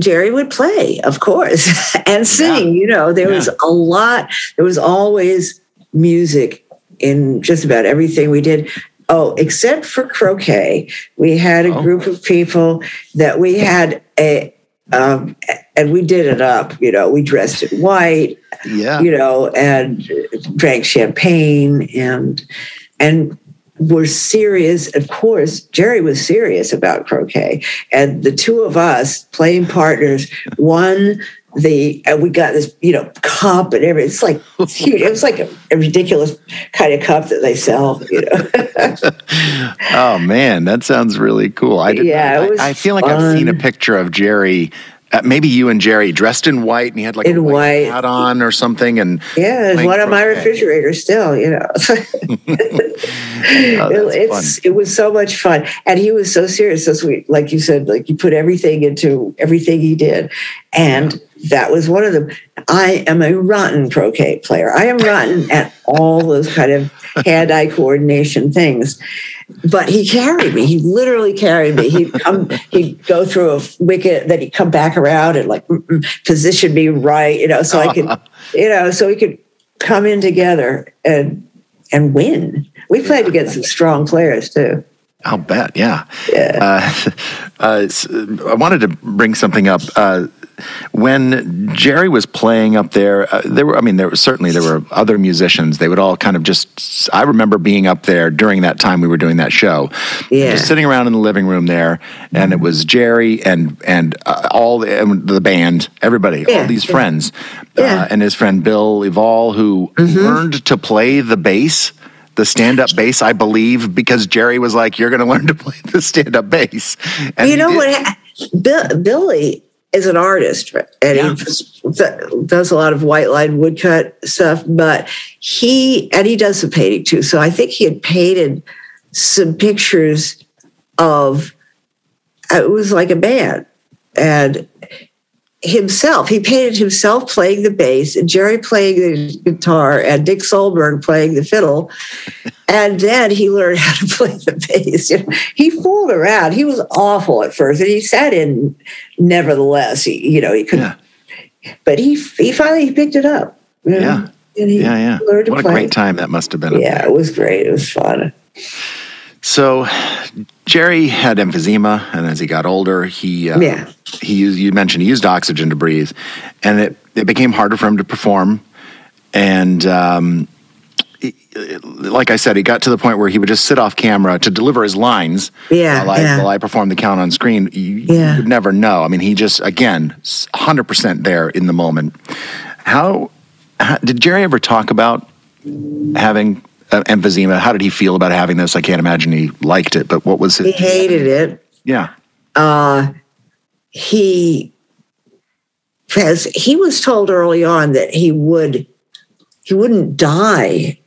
Jerry would play, of course, and sing, yeah. you know, there yeah. was a lot, there was always music in just about everything we did. Oh, except for croquet, we had a oh. group of people that we had a, um, and we did it up. You know, we dressed in white, yeah. you know, and drank champagne, and and were serious. Of course, Jerry was serious about croquet, and the two of us playing partners won. The and we got this, you know, cup and everything. It's like it's huge. It was like a, a ridiculous kind of cup that they sell, you know. Oh man, that sounds really cool. I didn't, yeah, it was I, I feel like fun. I've seen a picture of Jerry. Uh, maybe you and Jerry dressed in white, and he had like in a white hat on or something. And yeah, it's one of my refrigerators still, you know. oh, it, it's, it was so much fun. And he was so serious, so sweet. Like you said, like you put everything into everything he did. And yeah. that was one of them. I am a rotten croquet player. I am rotten at all those kind of hand-eye coordination things. But he carried me. He literally carried me. He'd come, he'd go through a wicket, then he'd come back around and like position me right, you know, so I could, you know, so we could come in together and and win. We played against some strong players too. I'll bet, yeah. Yeah. Uh, uh, I wanted to bring something up. Uh, When Jerry was playing up there, uh, there were, I mean, there were certainly, there were other musicians. They would all kind of just, I remember being up there during that time we were doing that show. Yeah. Just sitting around in the living room there, and it was Jerry and, and uh, all the, and the band, everybody, yeah. all these yeah. friends, yeah. Uh, and his friend Bill Evall, who mm-hmm. learned to play the bass. The stand-up bass, I believe, because Jerry was like, "You're going to learn to play the stand-up bass." And you know what, Bill, Billy is an artist, right? And yeah. he does a lot of white line woodcut stuff. But he and he does some painting too. So I think he had painted some pictures of it was like a band and himself. He painted himself playing the bass and Jerry playing the guitar and Dick Solberg playing the fiddle. And then he learned how to play the bass. You know, he fooled around. He was awful at first and he sat in nevertheless. He, you know, he couldn't, yeah. but he, he finally he picked it up. You know, yeah. And he yeah. Yeah. Learned to what play. A great time that must've been. Yeah, it was great. It was fun. So Jerry had emphysema, and as he got older, he uh, yeah. he used, you mentioned he used oxygen to breathe, and it, it became harder for him to perform. And um, it, it, like I said, he got to the point where he would just sit off camera to deliver his lines yeah, while, I, yeah. while I performed the count on screen. You, yeah. you would never know. I mean, he just, again, one hundred percent there in the moment. How, how did Jerry ever talk about having... Uh, emphysema. How did he feel about having this? I can't imagine he liked it, but what was it? He hated it. Yeah. Uh, he has, he was told early on that he would, he wouldn't die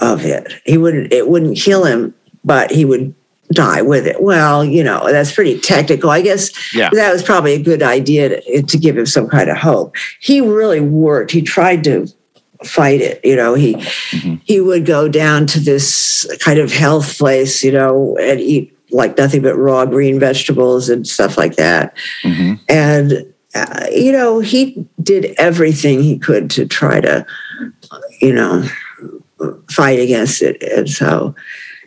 of it. He wouldn't, it wouldn't kill him, but he would die with it. Well, you know, that's pretty technical. I guess yeah. that was probably a good idea to, to give him some kind of hope. He really worked. He tried to fight it, you know. He mm-hmm. he would go down to this kind of health place, you know, and eat like nothing but raw green vegetables and stuff like that. Mm-hmm. And uh, you know, he did everything he could to try to, you know, fight against it. And so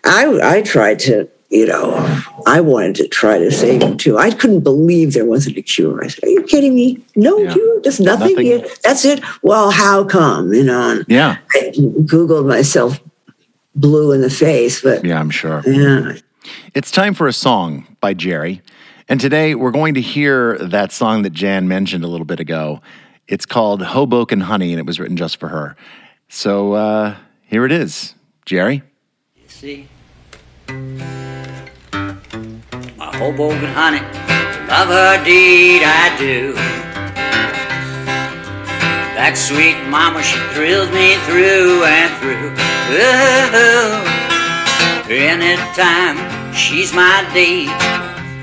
I I tried to, you know, I wanted to try to save him too. I couldn't believe there wasn't a cure. I said, are you kidding me? No yeah. cure, just nothing, nothing yet. That's it. Well, how come? You know, yeah. I Googled myself blue in the face. But yeah, I'm sure. Yeah. It's time for a song by Jerry. And today we're going to hear that song that Jan mentioned a little bit ago. It's called Hoboken Honey, and it was written just for her. So uh, here it is, Jerry. You see? My Hoboken honey, love her deed I do. That sweet mama, she thrills me through and through. Ooh, anytime she's my date,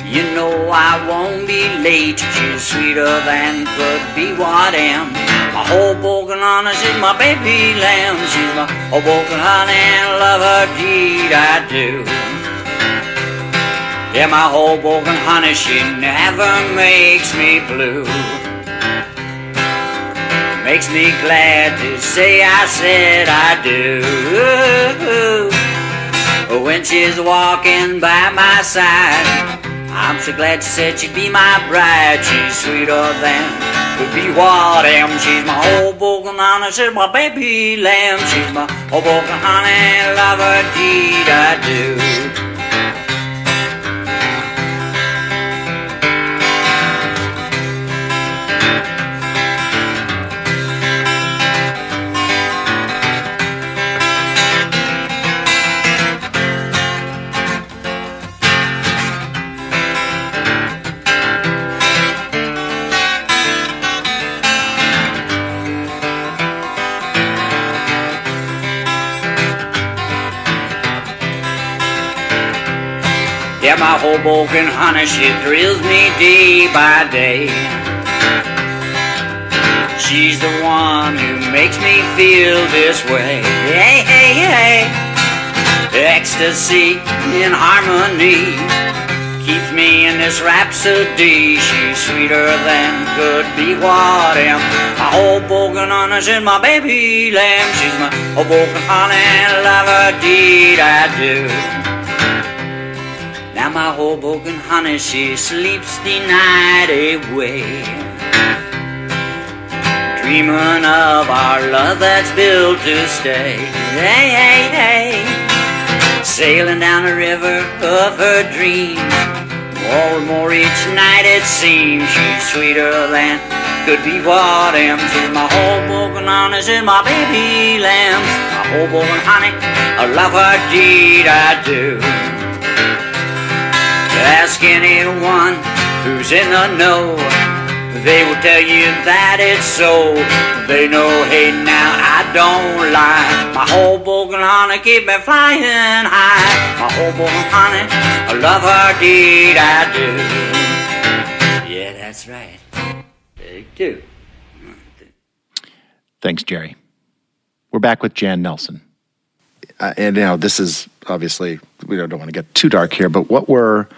you know I won't be late. She's sweeter than could be what am. My Hoboken honey, she's my baby lamb. She's my Hoboken honey, and love her deed I do. Yeah, my Hoboken honey, she never makes me blue. Makes me glad to say I said I do. When she's walking by my side, I'm so glad she said she'd be my bride. She's sweeter than could be what I am. She's my Hoboken honey, she's my baby lamb. She's my Hoboken honey, love her deed I do. Yeah, my Hoboken honey, she thrills me day by day. She's the one who makes me feel this way. Hey, hey, hey. Ecstasy in harmony keeps me in this rhapsody. She's sweeter than could be what I am. My Hoboken honey, she's my baby lamb. She's my Hoboken honey, love her deed I do. Now my Hoboken honey, she sleeps the night away, dreaming of our love that's built to stay. Hey, hey, hey. Sailing down the river of her dreams, more and more each night it seems. She's sweeter than could be what I am. She's my Hoboken honey, she's my baby lamb. My Hoboken honey, I love her deed I do. Ask anyone who's in the know, they will tell you that it's so. They know, hey, now I don't lie. My Hoboken honey keep me flying high. My Hoboken honey, I love her deed I do. Yeah, that's right. Take two. Thanks, Jerry. We're back with Jan Nelson. Uh, and you know, this is obviously, we don't, don't want to get too dark here, but what were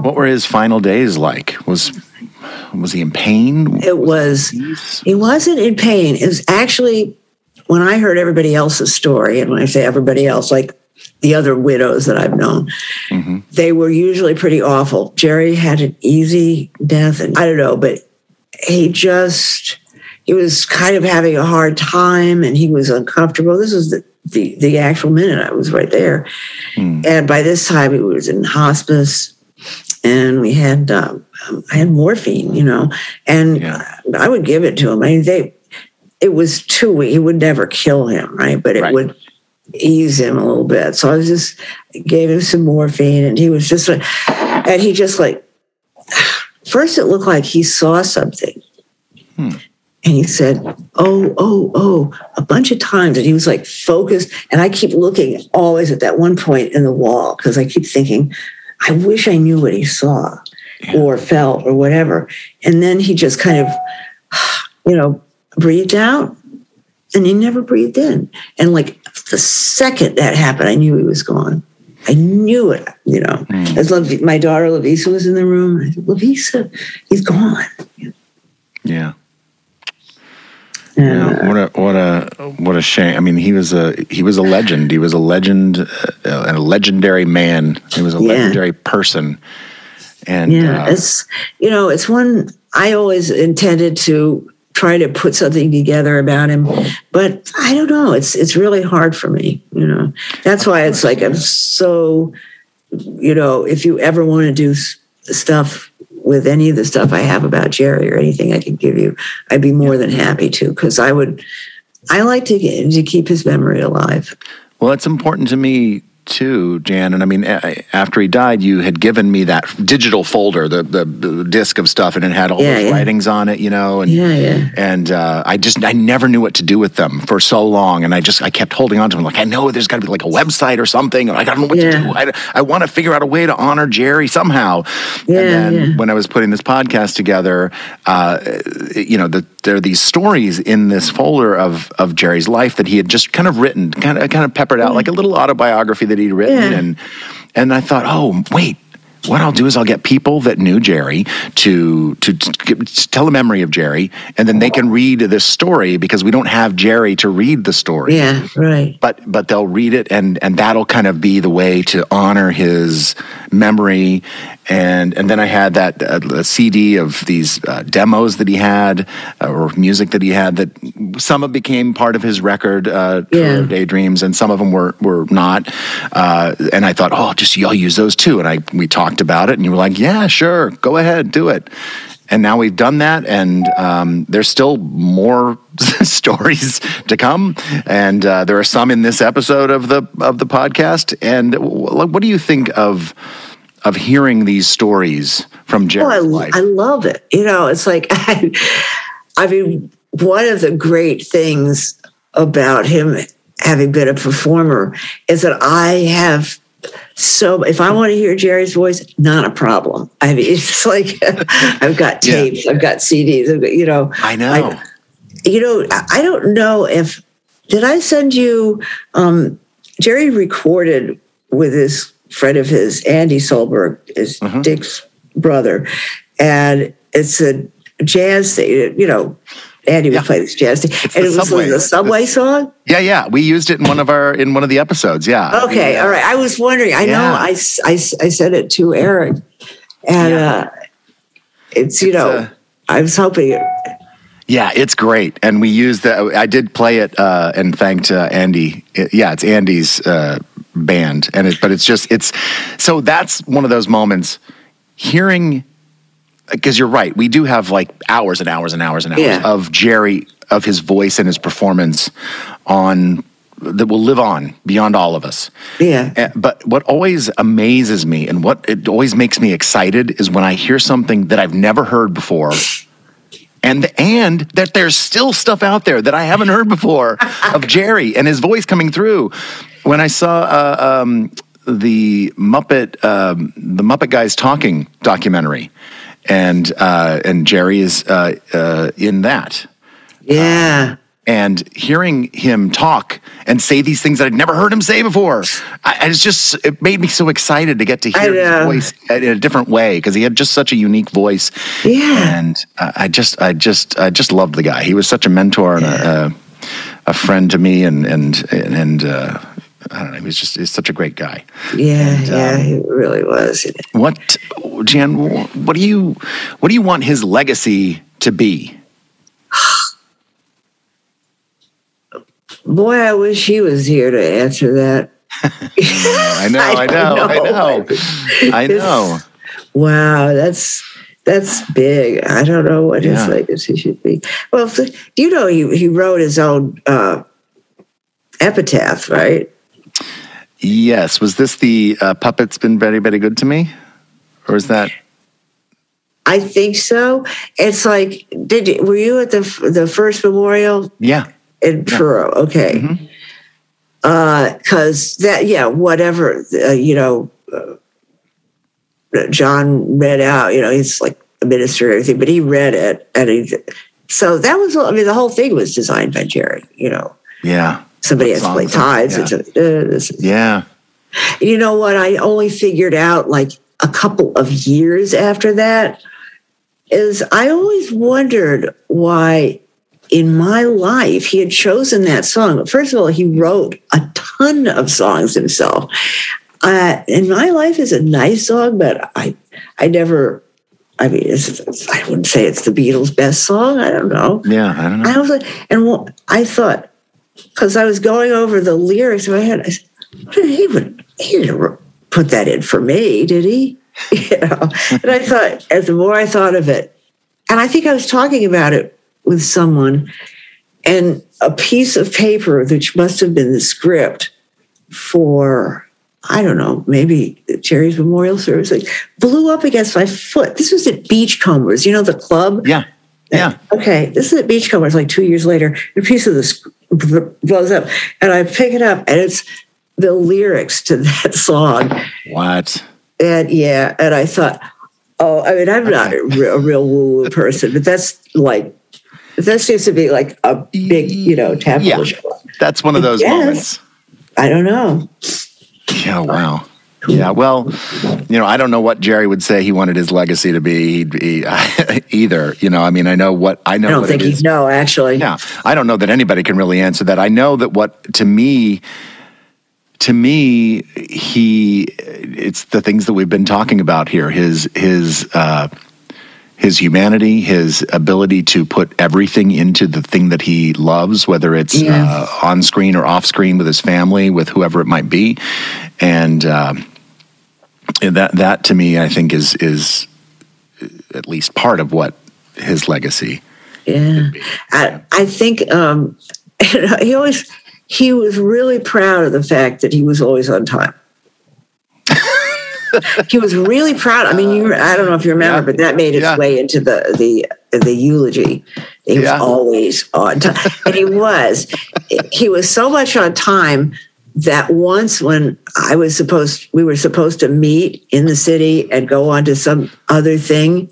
what were his final days like? Was was he in pain? It was. was he wasn't in pain. It was actually, when I heard everybody else's story, and when I say everybody else, like the other widows that I've known, mm-hmm. they were usually pretty awful. Jerry had an easy death, and I don't know, but he just he was kind of having a hard time, and he was uncomfortable. This was the The, the actual minute I was right there. Mm. And by this time it was in hospice, and we had, um, I had morphine, you know, and yeah. I would give it to him. I mean, they, it was too weak. It would never kill him. Right. But it right. would ease him a little bit. So I was just gave him some morphine, and he was just, like, and he just like, first it looked like he saw something. Hmm. And he said, oh, oh, oh, a bunch of times. And he was like focused. And I keep looking always at that one point in the wall, because I keep thinking, I wish I knew what he saw or felt or whatever. And then he just kind of, you know, breathed out, and he never breathed in. And like the second that happened, I knew he was gone. I knew it, you know. Mm. As LaVisa, my daughter LaVisa was in the room. I said, LaVisa, he's gone. Yeah. Yeah. What a what a what a shame. I mean, he was a he was a legend. He was a legend, uh, a legendary man. He was a yeah. legendary person. And yeah, uh, it's you know, it's one I always intended to try to put something together about him, but I don't know. It's it's really hard for me. You know, that's why it's like I'm so. You know, if you ever want to do stuff with any of the stuff I have about Jerry or anything I can give you, I'd be more than happy to, because I would, I like to get, to keep his memory alive. Well, it's important to me too, Jan. And I mean, a- after he died, you had given me that digital folder, the the, the disc of stuff, and it had all yeah, those yeah. writings on it, you know, and yeah, yeah. and uh, I just, I never knew what to do with them for so long. And I just, I kept holding on to them. Like, I know there's got to be like a website or something, or I don't know what yeah. to do. I, I want to figure out a way to honor Jerry somehow. Yeah, and then yeah. when I was putting this podcast together, uh, you know, the, there are these stories in this folder of, of Jerry's life that he had just kind of written, kind of, kind of peppered out, mm-hmm. like a little autobiography that he'd written, yeah. and and I thought, oh wait, what I'll do is I'll get people that knew Jerry to to, to, to tell a memory of Jerry, and then they can read this story, because we don't have Jerry to read the story. Yeah, right. But but they'll read it, and and that'll kind of be the way to honor his memory. And and then I had that uh, C D of these uh, demos that he had, uh, or music that he had, that some of became part of his record, uh, yeah. Daydreams, and some of them were, were not. Uh, and I thought, oh, just y'all use those too. And I we talked about it, and you were like, yeah, sure, go ahead, do it. And now we've done that, and um, there's still more stories to come, and uh, there are some in this episode of the of the podcast. And w- what do you think of? Of hearing these stories from Jerry's oh, I, life. I love it. You know, it's like, I, I mean, one of the great things about him having been a performer is that I have so, if I want to hear Jerry's voice, not a problem. I mean, it's like, I've got tapes, yeah. I've got C Ds, I've got, you know. I know. I, you know, I don't know if, did I send you, um, Jerry recorded with his friend of his, Andy Solberg, is uh-huh. Dick's brother, and it's a jazz thing. You know, Andy yeah. would play this jazz thing, it's and it was like the subway it's, song. Yeah, yeah, we used it in one of our in one of the episodes. Yeah. Okay, yeah. all right. I was wondering. I yeah. know I, I, I said it to Eric, and yeah. uh, it's you it's know a- I was hoping. It, Yeah, it's great, and we used that. I did play it uh, and thanked uh, Andy. It, yeah, it's Andy's uh, band, and it, but it's just it's. So that's one of those moments. Hearing, because you're right, we do have like hours and hours and hours and hours yeah. of Jerry, of his voice and his performance on that will live on beyond all of us. Yeah. Uh, but what always amazes me, and what it always makes me excited, is when I hear something that I've never heard before. And and that there's still stuff out there that I haven't heard before of Jerry and his voice coming through. When I saw uh, um, the Muppet um, the Muppet Guys Talking documentary, and uh, and Jerry is uh, uh, in that. Yeah. Uh, and hearing him talk and say these things that I'd never heard him say before, I, it's just it made me so excited to get to hear his voice in a different way, because he had just such a unique voice. Yeah, and uh, I just, I just, I just loved the guy. He was such a mentor and yeah. a, a, a friend to me, and and and uh, I don't know. He was just he's such a great guy. Yeah, and, yeah, um, he really was. What, Jan? What do you, what do you want his legacy to be? Boy, I wish he was here to answer that. I know, I, I know, know, I know, I know. Wow, that's that's big. I don't know what yeah. his legacy should be. Well, you know, he, he wrote his own uh, epitaph, right? Yes. Was this the uh, Puppet's Been Very, Very Good to Me? Or is that... I think so. It's like, did you, were you at the the first memorial? Yeah. In Truro, yeah. okay, mm-hmm. uh, because that, yeah, whatever uh, you know, uh, John read out. You know, he's like a minister and everything, but he read it, and he, so that was. I mean, the whole thing was designed by Jerry. You know, yeah, somebody has to play Tides. Yeah. And uh, this is, yeah, you know what? I only figured out like a couple of years after that is I always wondered why in My Life, he had chosen that song. But first of all, he wrote a ton of songs himself. Uh, and My Life is a nice song, but I I never, I mean, it's, it's, I wouldn't say it's the Beatles' best song. I don't know. Yeah, I don't know. I also, and well, I thought, because I was going over the lyrics in my head, I said, he, would, he didn't put that in for me, did he? You know? And I thought, as the more I thought of it, and I think I was talking about it with someone, and a piece of paper, which must have been the script for, I don't know, maybe Jerry's memorial service, like, blew up against my foot. This was at Beachcombers, you know, the club? Yeah, yeah. Okay, this is at Beachcombers, like two years later. A piece of this blows up, and I pick it up, and it's the lyrics to that song. What? And, yeah, and I thought, oh, I mean, I'm not okay. a real woo-woo person, but that's like, that seems to be like a big, you know, tap. Yeah, that's one of those I moments. I don't know. Yeah, wow. Yeah, well, you know, I don't know what Jerry would say he wanted his legacy to be he, either. You know, I mean, I know what I know. I don't what think he'd know, actually. Yeah, I don't know that anybody can really answer that. I know that what, to me... To me, he it's the things that we've been talking about here, his his uh, his humanity, his ability to put everything into the thing that he loves, whether it's yeah. uh, on screen or off screen with his family, with whoever it might be. And uh, that that to me, I think, is is at least part of what his legacy yeah. is. I, I think um, he always... He was really proud of the fact that he was always on time. He was really proud. I mean, you, I don't know if you remember, yeah. but that made its yeah. way into the the the eulogy. He yeah. was always on time, and he was. He was so much on time that once, when I was supposed, we were supposed to meet in the city and go on to some other thing,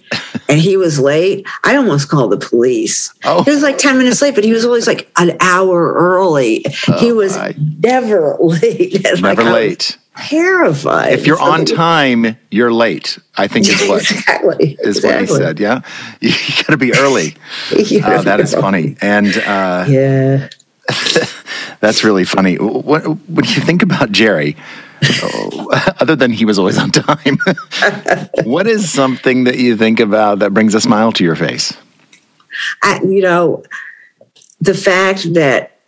and he was late. I almost called the police. Oh. He was like ten minutes late, but he was always like an hour early. Oh, he was my. never late. Never like, late. Terrified. If you're so on time, you're late, I think is what exactly is exactly. what he said. Yeah, you got to be early. uh, that is funny. And uh, yeah. That's really funny. What, what do you think about Jerry? Other than he was always on time. What is something that you think about that brings a smile to your face? I, you know, the fact that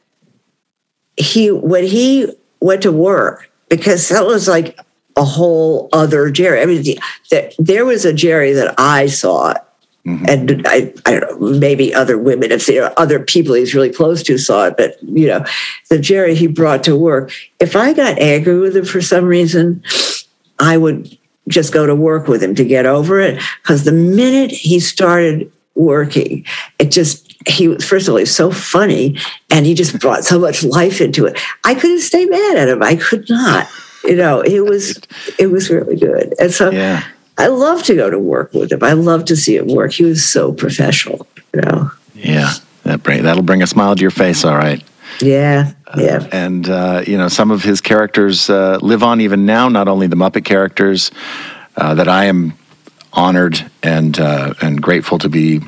he, when he went to work, because that was like a whole other Jerry. I mean, the, the, there was a Jerry that I saw. Mm-hmm. And I, I don't know, maybe other women, if there are other people he's really close to saw it, but, you know, the Jerry he brought to work, if I got angry with him for some reason, I would just go to work with him to get over it. Because the minute he started working, it just, he was, first of all, he was so funny, and he just brought so much life into it. I couldn't stay mad at him. I could not. You know, it was, it was really good. And so... Yeah. I love to go to work with him. I love to see him work. He was so professional, you know. Yeah, that bring, that'll bring a smile to your face, all right. Yeah, uh, yeah. And, uh, you know, some of his characters uh, live on even now, not only the Muppet characters uh, that I am honored and uh, and grateful to be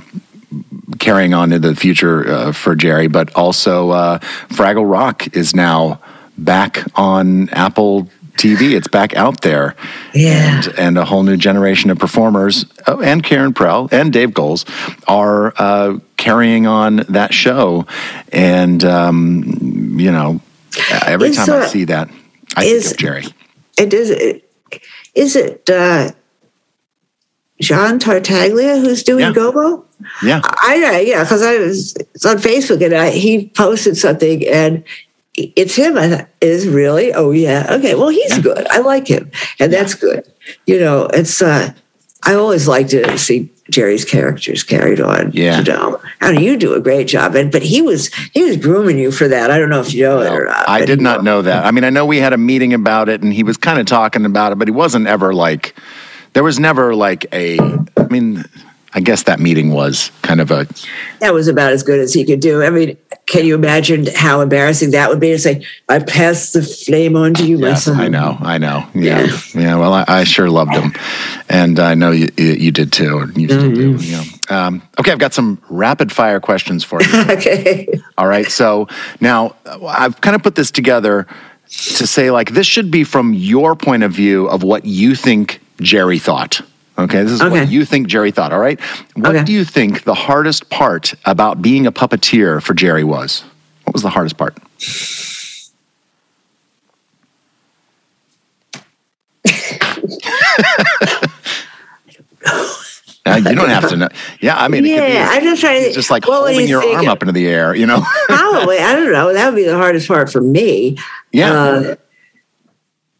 carrying on in the future uh, for Jerry, but also uh, Fraggle Rock is now back on Apple T V. It's back out there. Yeah. And, and a whole new generation of performers, oh, and Karen Prell and Dave Goles are uh, carrying on that show. And, um, you know, every is time that, I see that, I is, think of Jerry. It is, it, is it uh, John Tartaglia who's doing yeah. Gobo? Yeah. I, I yeah, because I was it's on Facebook and I, he posted something and it's him. I thought, is really? Oh yeah. Okay. Well, he's yeah. good. I like him, and that's good. You know, it's. Uh, I always like to see Jerry's characters carried on. Yeah. You know, I mean, you do a great job, and but he was he was grooming you for that. I don't know if you know well, it or not. I did not know. know that. I mean, I know we had a meeting about it, and he was kind of talking about it, but he wasn't ever like. There was never like a. I mean. I guess that meeting was kind of a... That was about as good as he could do. I mean, can you imagine how embarrassing that would be to say, I pass the flame on to you, my yes, son? I know, I know. Yeah, yeah. yeah well, I, I sure loved him. And I know you you did too, or you still mm-hmm. do. Yeah. Um, okay, I've got some rapid-fire questions for you. Okay. All right, so now I've kind of put this together to say, like, this should be from your point of view of what you think Jerry thought. Okay, this is okay. what you think Jerry thought, all right? What okay. do you think the hardest part about being a puppeteer for Jerry was? What was the hardest part? uh, you don't have to know. Yeah, I mean, yeah, it could be, I'm just trying to just like well, holding you your arm up into the air, you know? Probably, I don't know. That would be the hardest part for me. Yeah. Uh,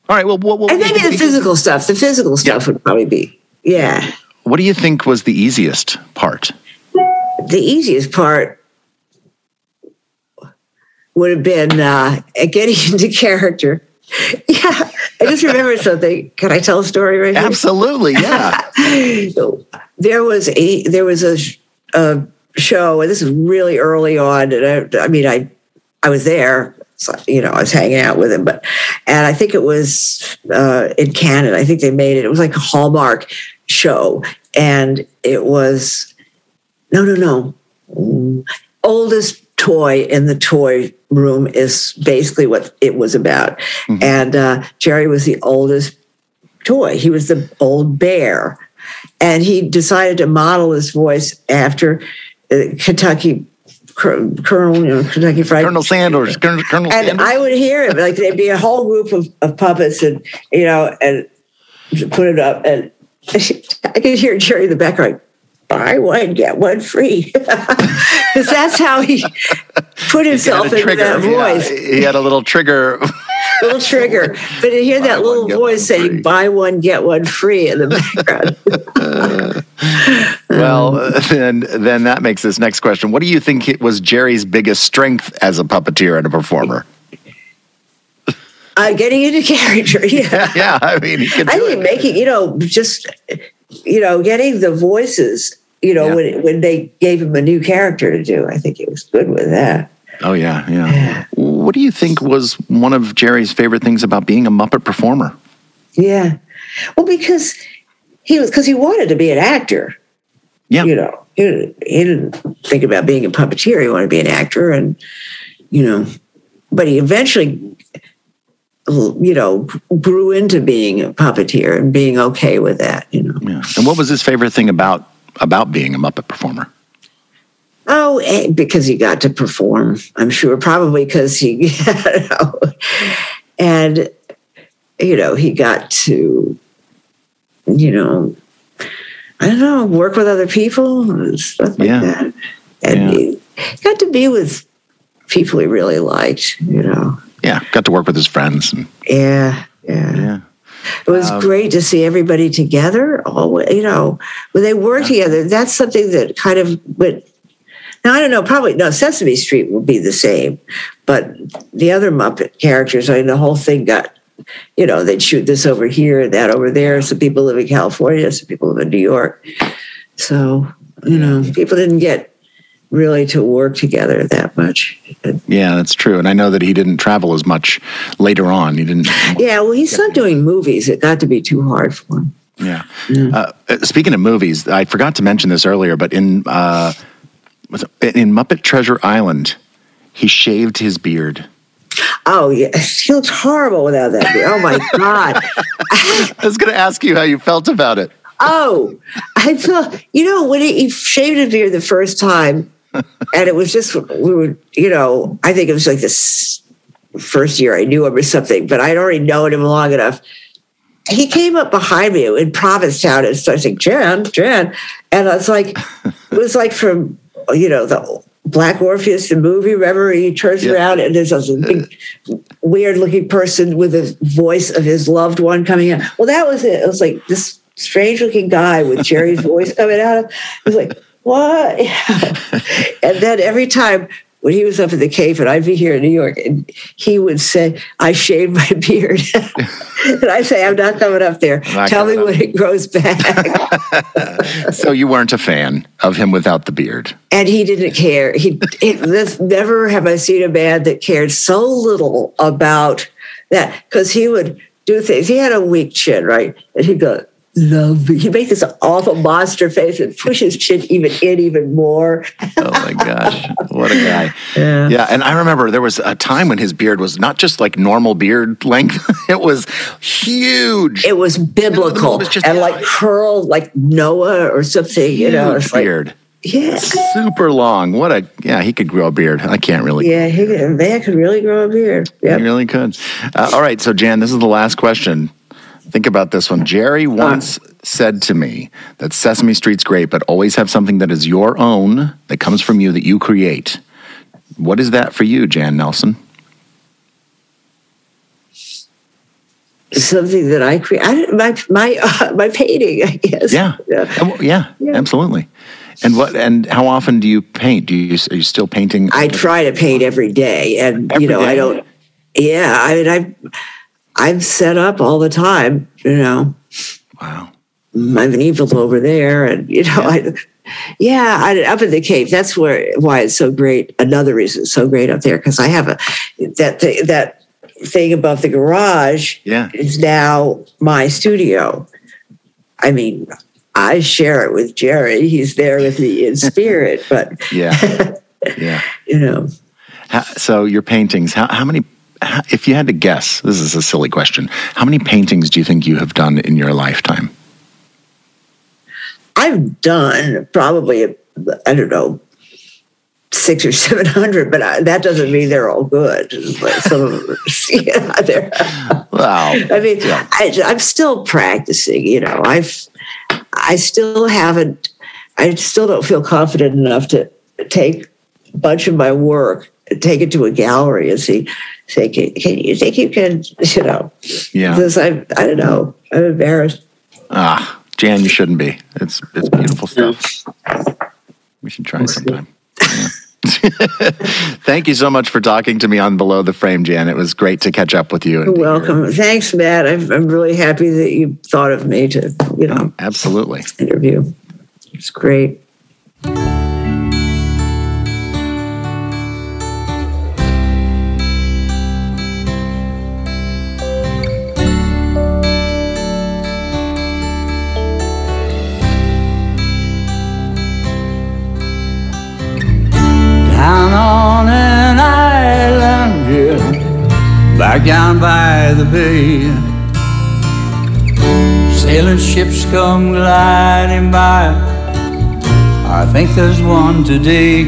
all right, well, what? Well, and maybe the physical stuff. The physical stuff yeah. would probably be. Yeah. What do you think was the easiest part? The easiest part would have been uh, getting into character. Yeah. I just remembered something. Can I tell a story right Absolutely, here? Absolutely, yeah. So there was a there was a, a show, and this is really early on, and I, I mean, I I was there. So, you know, I was hanging out with him, but, and I think it was uh, in Canada. I think they made it. It was like a Hallmark show, and it was no, no, no. Mm. Oldest toy in the toy room is basically what it was about. Mm-hmm. And uh, Jerry was the oldest toy. He was the old bear, and he decided to model his voice after uh, Kentucky. Colonel, you know, Kentucky Fried Colonel Sanders. Colonel and Sanders. I would hear him like there'd be a whole group of, of puppets, and you know, and put it up, and I could hear Jerry in the background, like, buy one get one free, because that's how he put himself in that voice. Yeah, he had a little trigger, little trigger. But to hear buy that little voice saying, free. "Buy one get one free" in the background. Well, then, then that makes this next question. What do you think it was Jerry's biggest strength as a puppeteer and a performer? Uh, getting into character, yeah. yeah, yeah. I mean, he can I do think it. making, you know, just, you know, getting the voices, you know, yeah. when when they gave him a new character to do, I think he was good with that. Oh yeah, yeah, yeah. What do you think was one of Jerry's favorite things about being a Muppet performer? Yeah, well, because he was because he wanted to be an actor. Yeah, you know, he didn't, he didn't think about being a puppeteer. He wanted to be an actor, and you know, but he eventually, you know, grew into being a puppeteer and being okay with that. You know, yeah. And what was his favorite thing about about being a Muppet performer? Oh, because he got to perform. I'm sure, probably because he, you know, and you know, he got to, you know. I don't know, work with other people and stuff like yeah. that. And yeah. he got to be with people he really liked, you know. Yeah, got to work with his friends. And yeah, yeah. yeah. It was um, great to see everybody together. All, you know, when they work yeah. together, that's something that kind of went... Now, I don't know, probably, no, Sesame Street would be the same. But the other Muppet characters, I mean, the whole thing got... You know, they'd shoot this over here and that over there. Some people live in California, some people live in New York. So, you know, people didn't get really to work together that much. Yeah, that's true. And I know that he didn't travel as much later on. He didn't. Yeah, well, he stopped doing movies. It got to be too hard for him. Yeah. yeah. Uh, speaking of movies, I forgot to mention this earlier, but in uh, in Muppet Treasure Island, he shaved his beard. Oh, yeah. She looked horrible without that beard. Oh, my God. I was going to ask you how you felt about it. Oh, I felt, you know, when he shaved his beard the first time, and it was just, we were, you know, I think it was like this first year I knew him or something, but I'd already known him long enough. He came up behind me in Provincetown and started saying, Jan, Jan. And I was like, it was like from, you know, the Black Orpheus, the movie, remember, he turns yeah. around and there's a big, weird-looking person with a voice of his loved one coming out. Well, that was it. It was like this strange-looking guy with Jerry's voice coming out. It was like, what? And then every time when he was up at the Cape and I'd be here in New York, and he would say, I shaved my beard. And I say, I'm not coming up there. Tell me when it grows back. So you weren't a fan of him without the beard. And he didn't care. He, it, never have I seen a man that cared so little about that, because he would do things. He had a weak chin, right? And he'd go, love you. He'd make this awful monster face and push his chin even in even more. Oh my gosh. What a guy. Yeah. Yeah. And I remember there was a time when his beard was not just like normal beard length. It was huge. It was biblical. It was just, and like curled like Noah or something, you know. It's like, beard. Yeah. Super long. What a, yeah, he could grow a beard. I can't really. Yeah, he could, man could really grow a beard. Yep. He really could. Uh, all right. So Jan, this is the last question. Think about this one. Jerry once said to me that Sesame Street's great, but always have something that is your own, that comes from you, that you create. What is that for you, Jan Nelson? Something that I create. I, my my uh, my painting, I guess. Yeah. Yeah. Yeah, yeah, absolutely. And what? And how often do you paint? Do you are you still painting? I try to paint every day, and every you know day. I don't. Yeah, I mean I. I'm set up all the time, you know. Wow. I'm an evil over there. And, you know, yeah, I, yeah I, up in the Cape, that's where why it's so great. Another reason it's so great up there, because I have a that th- that thing above the garage yeah. is now my studio. I mean, I share it with Jerry. He's there with me in spirit. But, yeah, yeah, you know. How, so your paintings, how, how many... If you had to guess, this is a silly question, how many paintings do you think you have done in your lifetime? I've done probably, I don't know, six or seven hundred, but I, that doesn't mean they're all good. Some of them, yeah, they're, wow. I mean, yeah. I, I'm still practicing, you know. I've, I still haven't, I still don't feel confident enough to take a bunch of my work, take it to a gallery and see, say, can, can you think you can, you know, yeah. This, I, I don't know. I'm embarrassed. Ah, Jan, you shouldn't be. It's it's beautiful stuff. We should try sometime. Yeah. Thank you so much for talking to me on Below the Frame, Jan. It was great to catch up with you. You're welcome. Hear. Thanks, Matt. I'm, I'm really happy that you thought of me to, you know. Um, absolutely. Interview. It's great. Back down by the bay, sailing ships come gliding by. I think there's one today.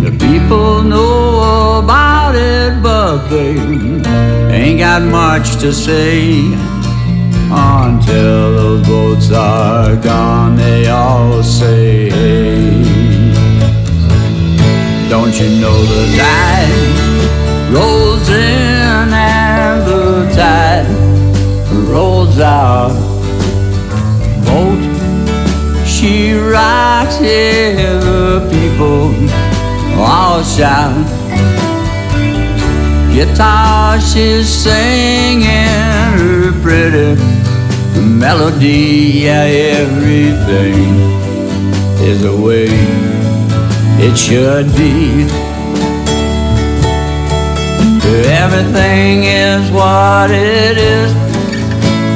The people know about it, but they ain't got much to say. Until those boats are gone, they all say, hey, don't you know the tide rolls in and the tide rolls out. Boat, she rocks, yeah, the people all shout. Guitar, she's singing her pretty melody. Yeah, everything is the way it should be. Everything is what it is,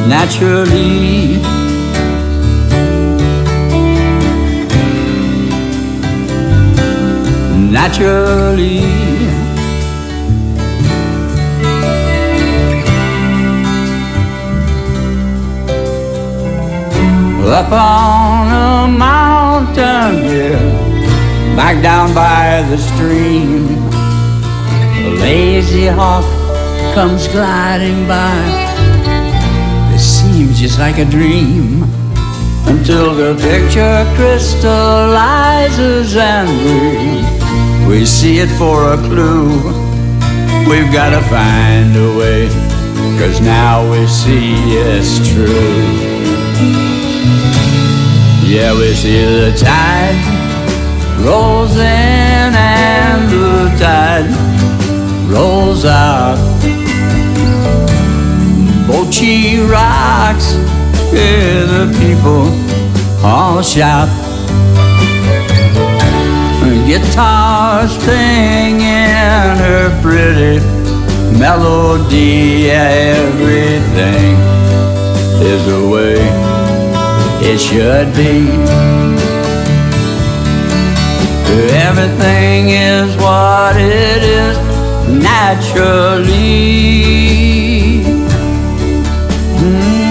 naturally. Naturally. Up on a mountain, yeah, back down by the stream, a lazy hawk comes gliding by. It seems just like a dream until the picture crystallizes and we, we see it for a clue. We've got to find a way, 'cause now we see it's true. Yeah, we see the tide Roseanne and the tide rolls out. Bocce rocks, yeah, the people all shout. Guitars singing her pretty melody. Everything is the way it should be. Everything is what it is naturally. Mm.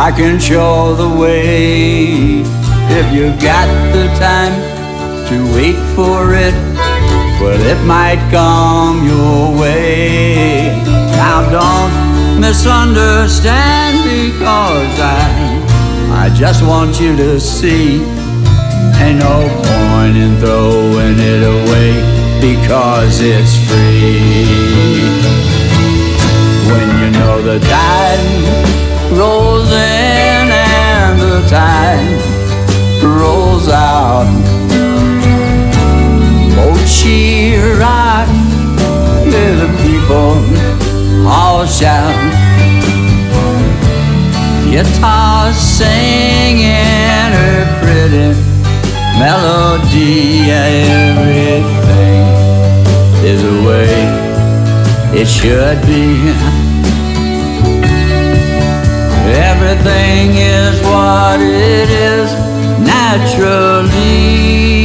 I can show the way if you've got the time to wait for it. Well, it might come your way. Now don't misunderstand, because I, I just want you to see. Ain't no point in throwing it away, because it's free. When you know the time rolls in and the tide rolls out. Mochi rock, little people all shout. Guitar singing her pretty melody. Everything is the way it should be. Everything is what it is naturally.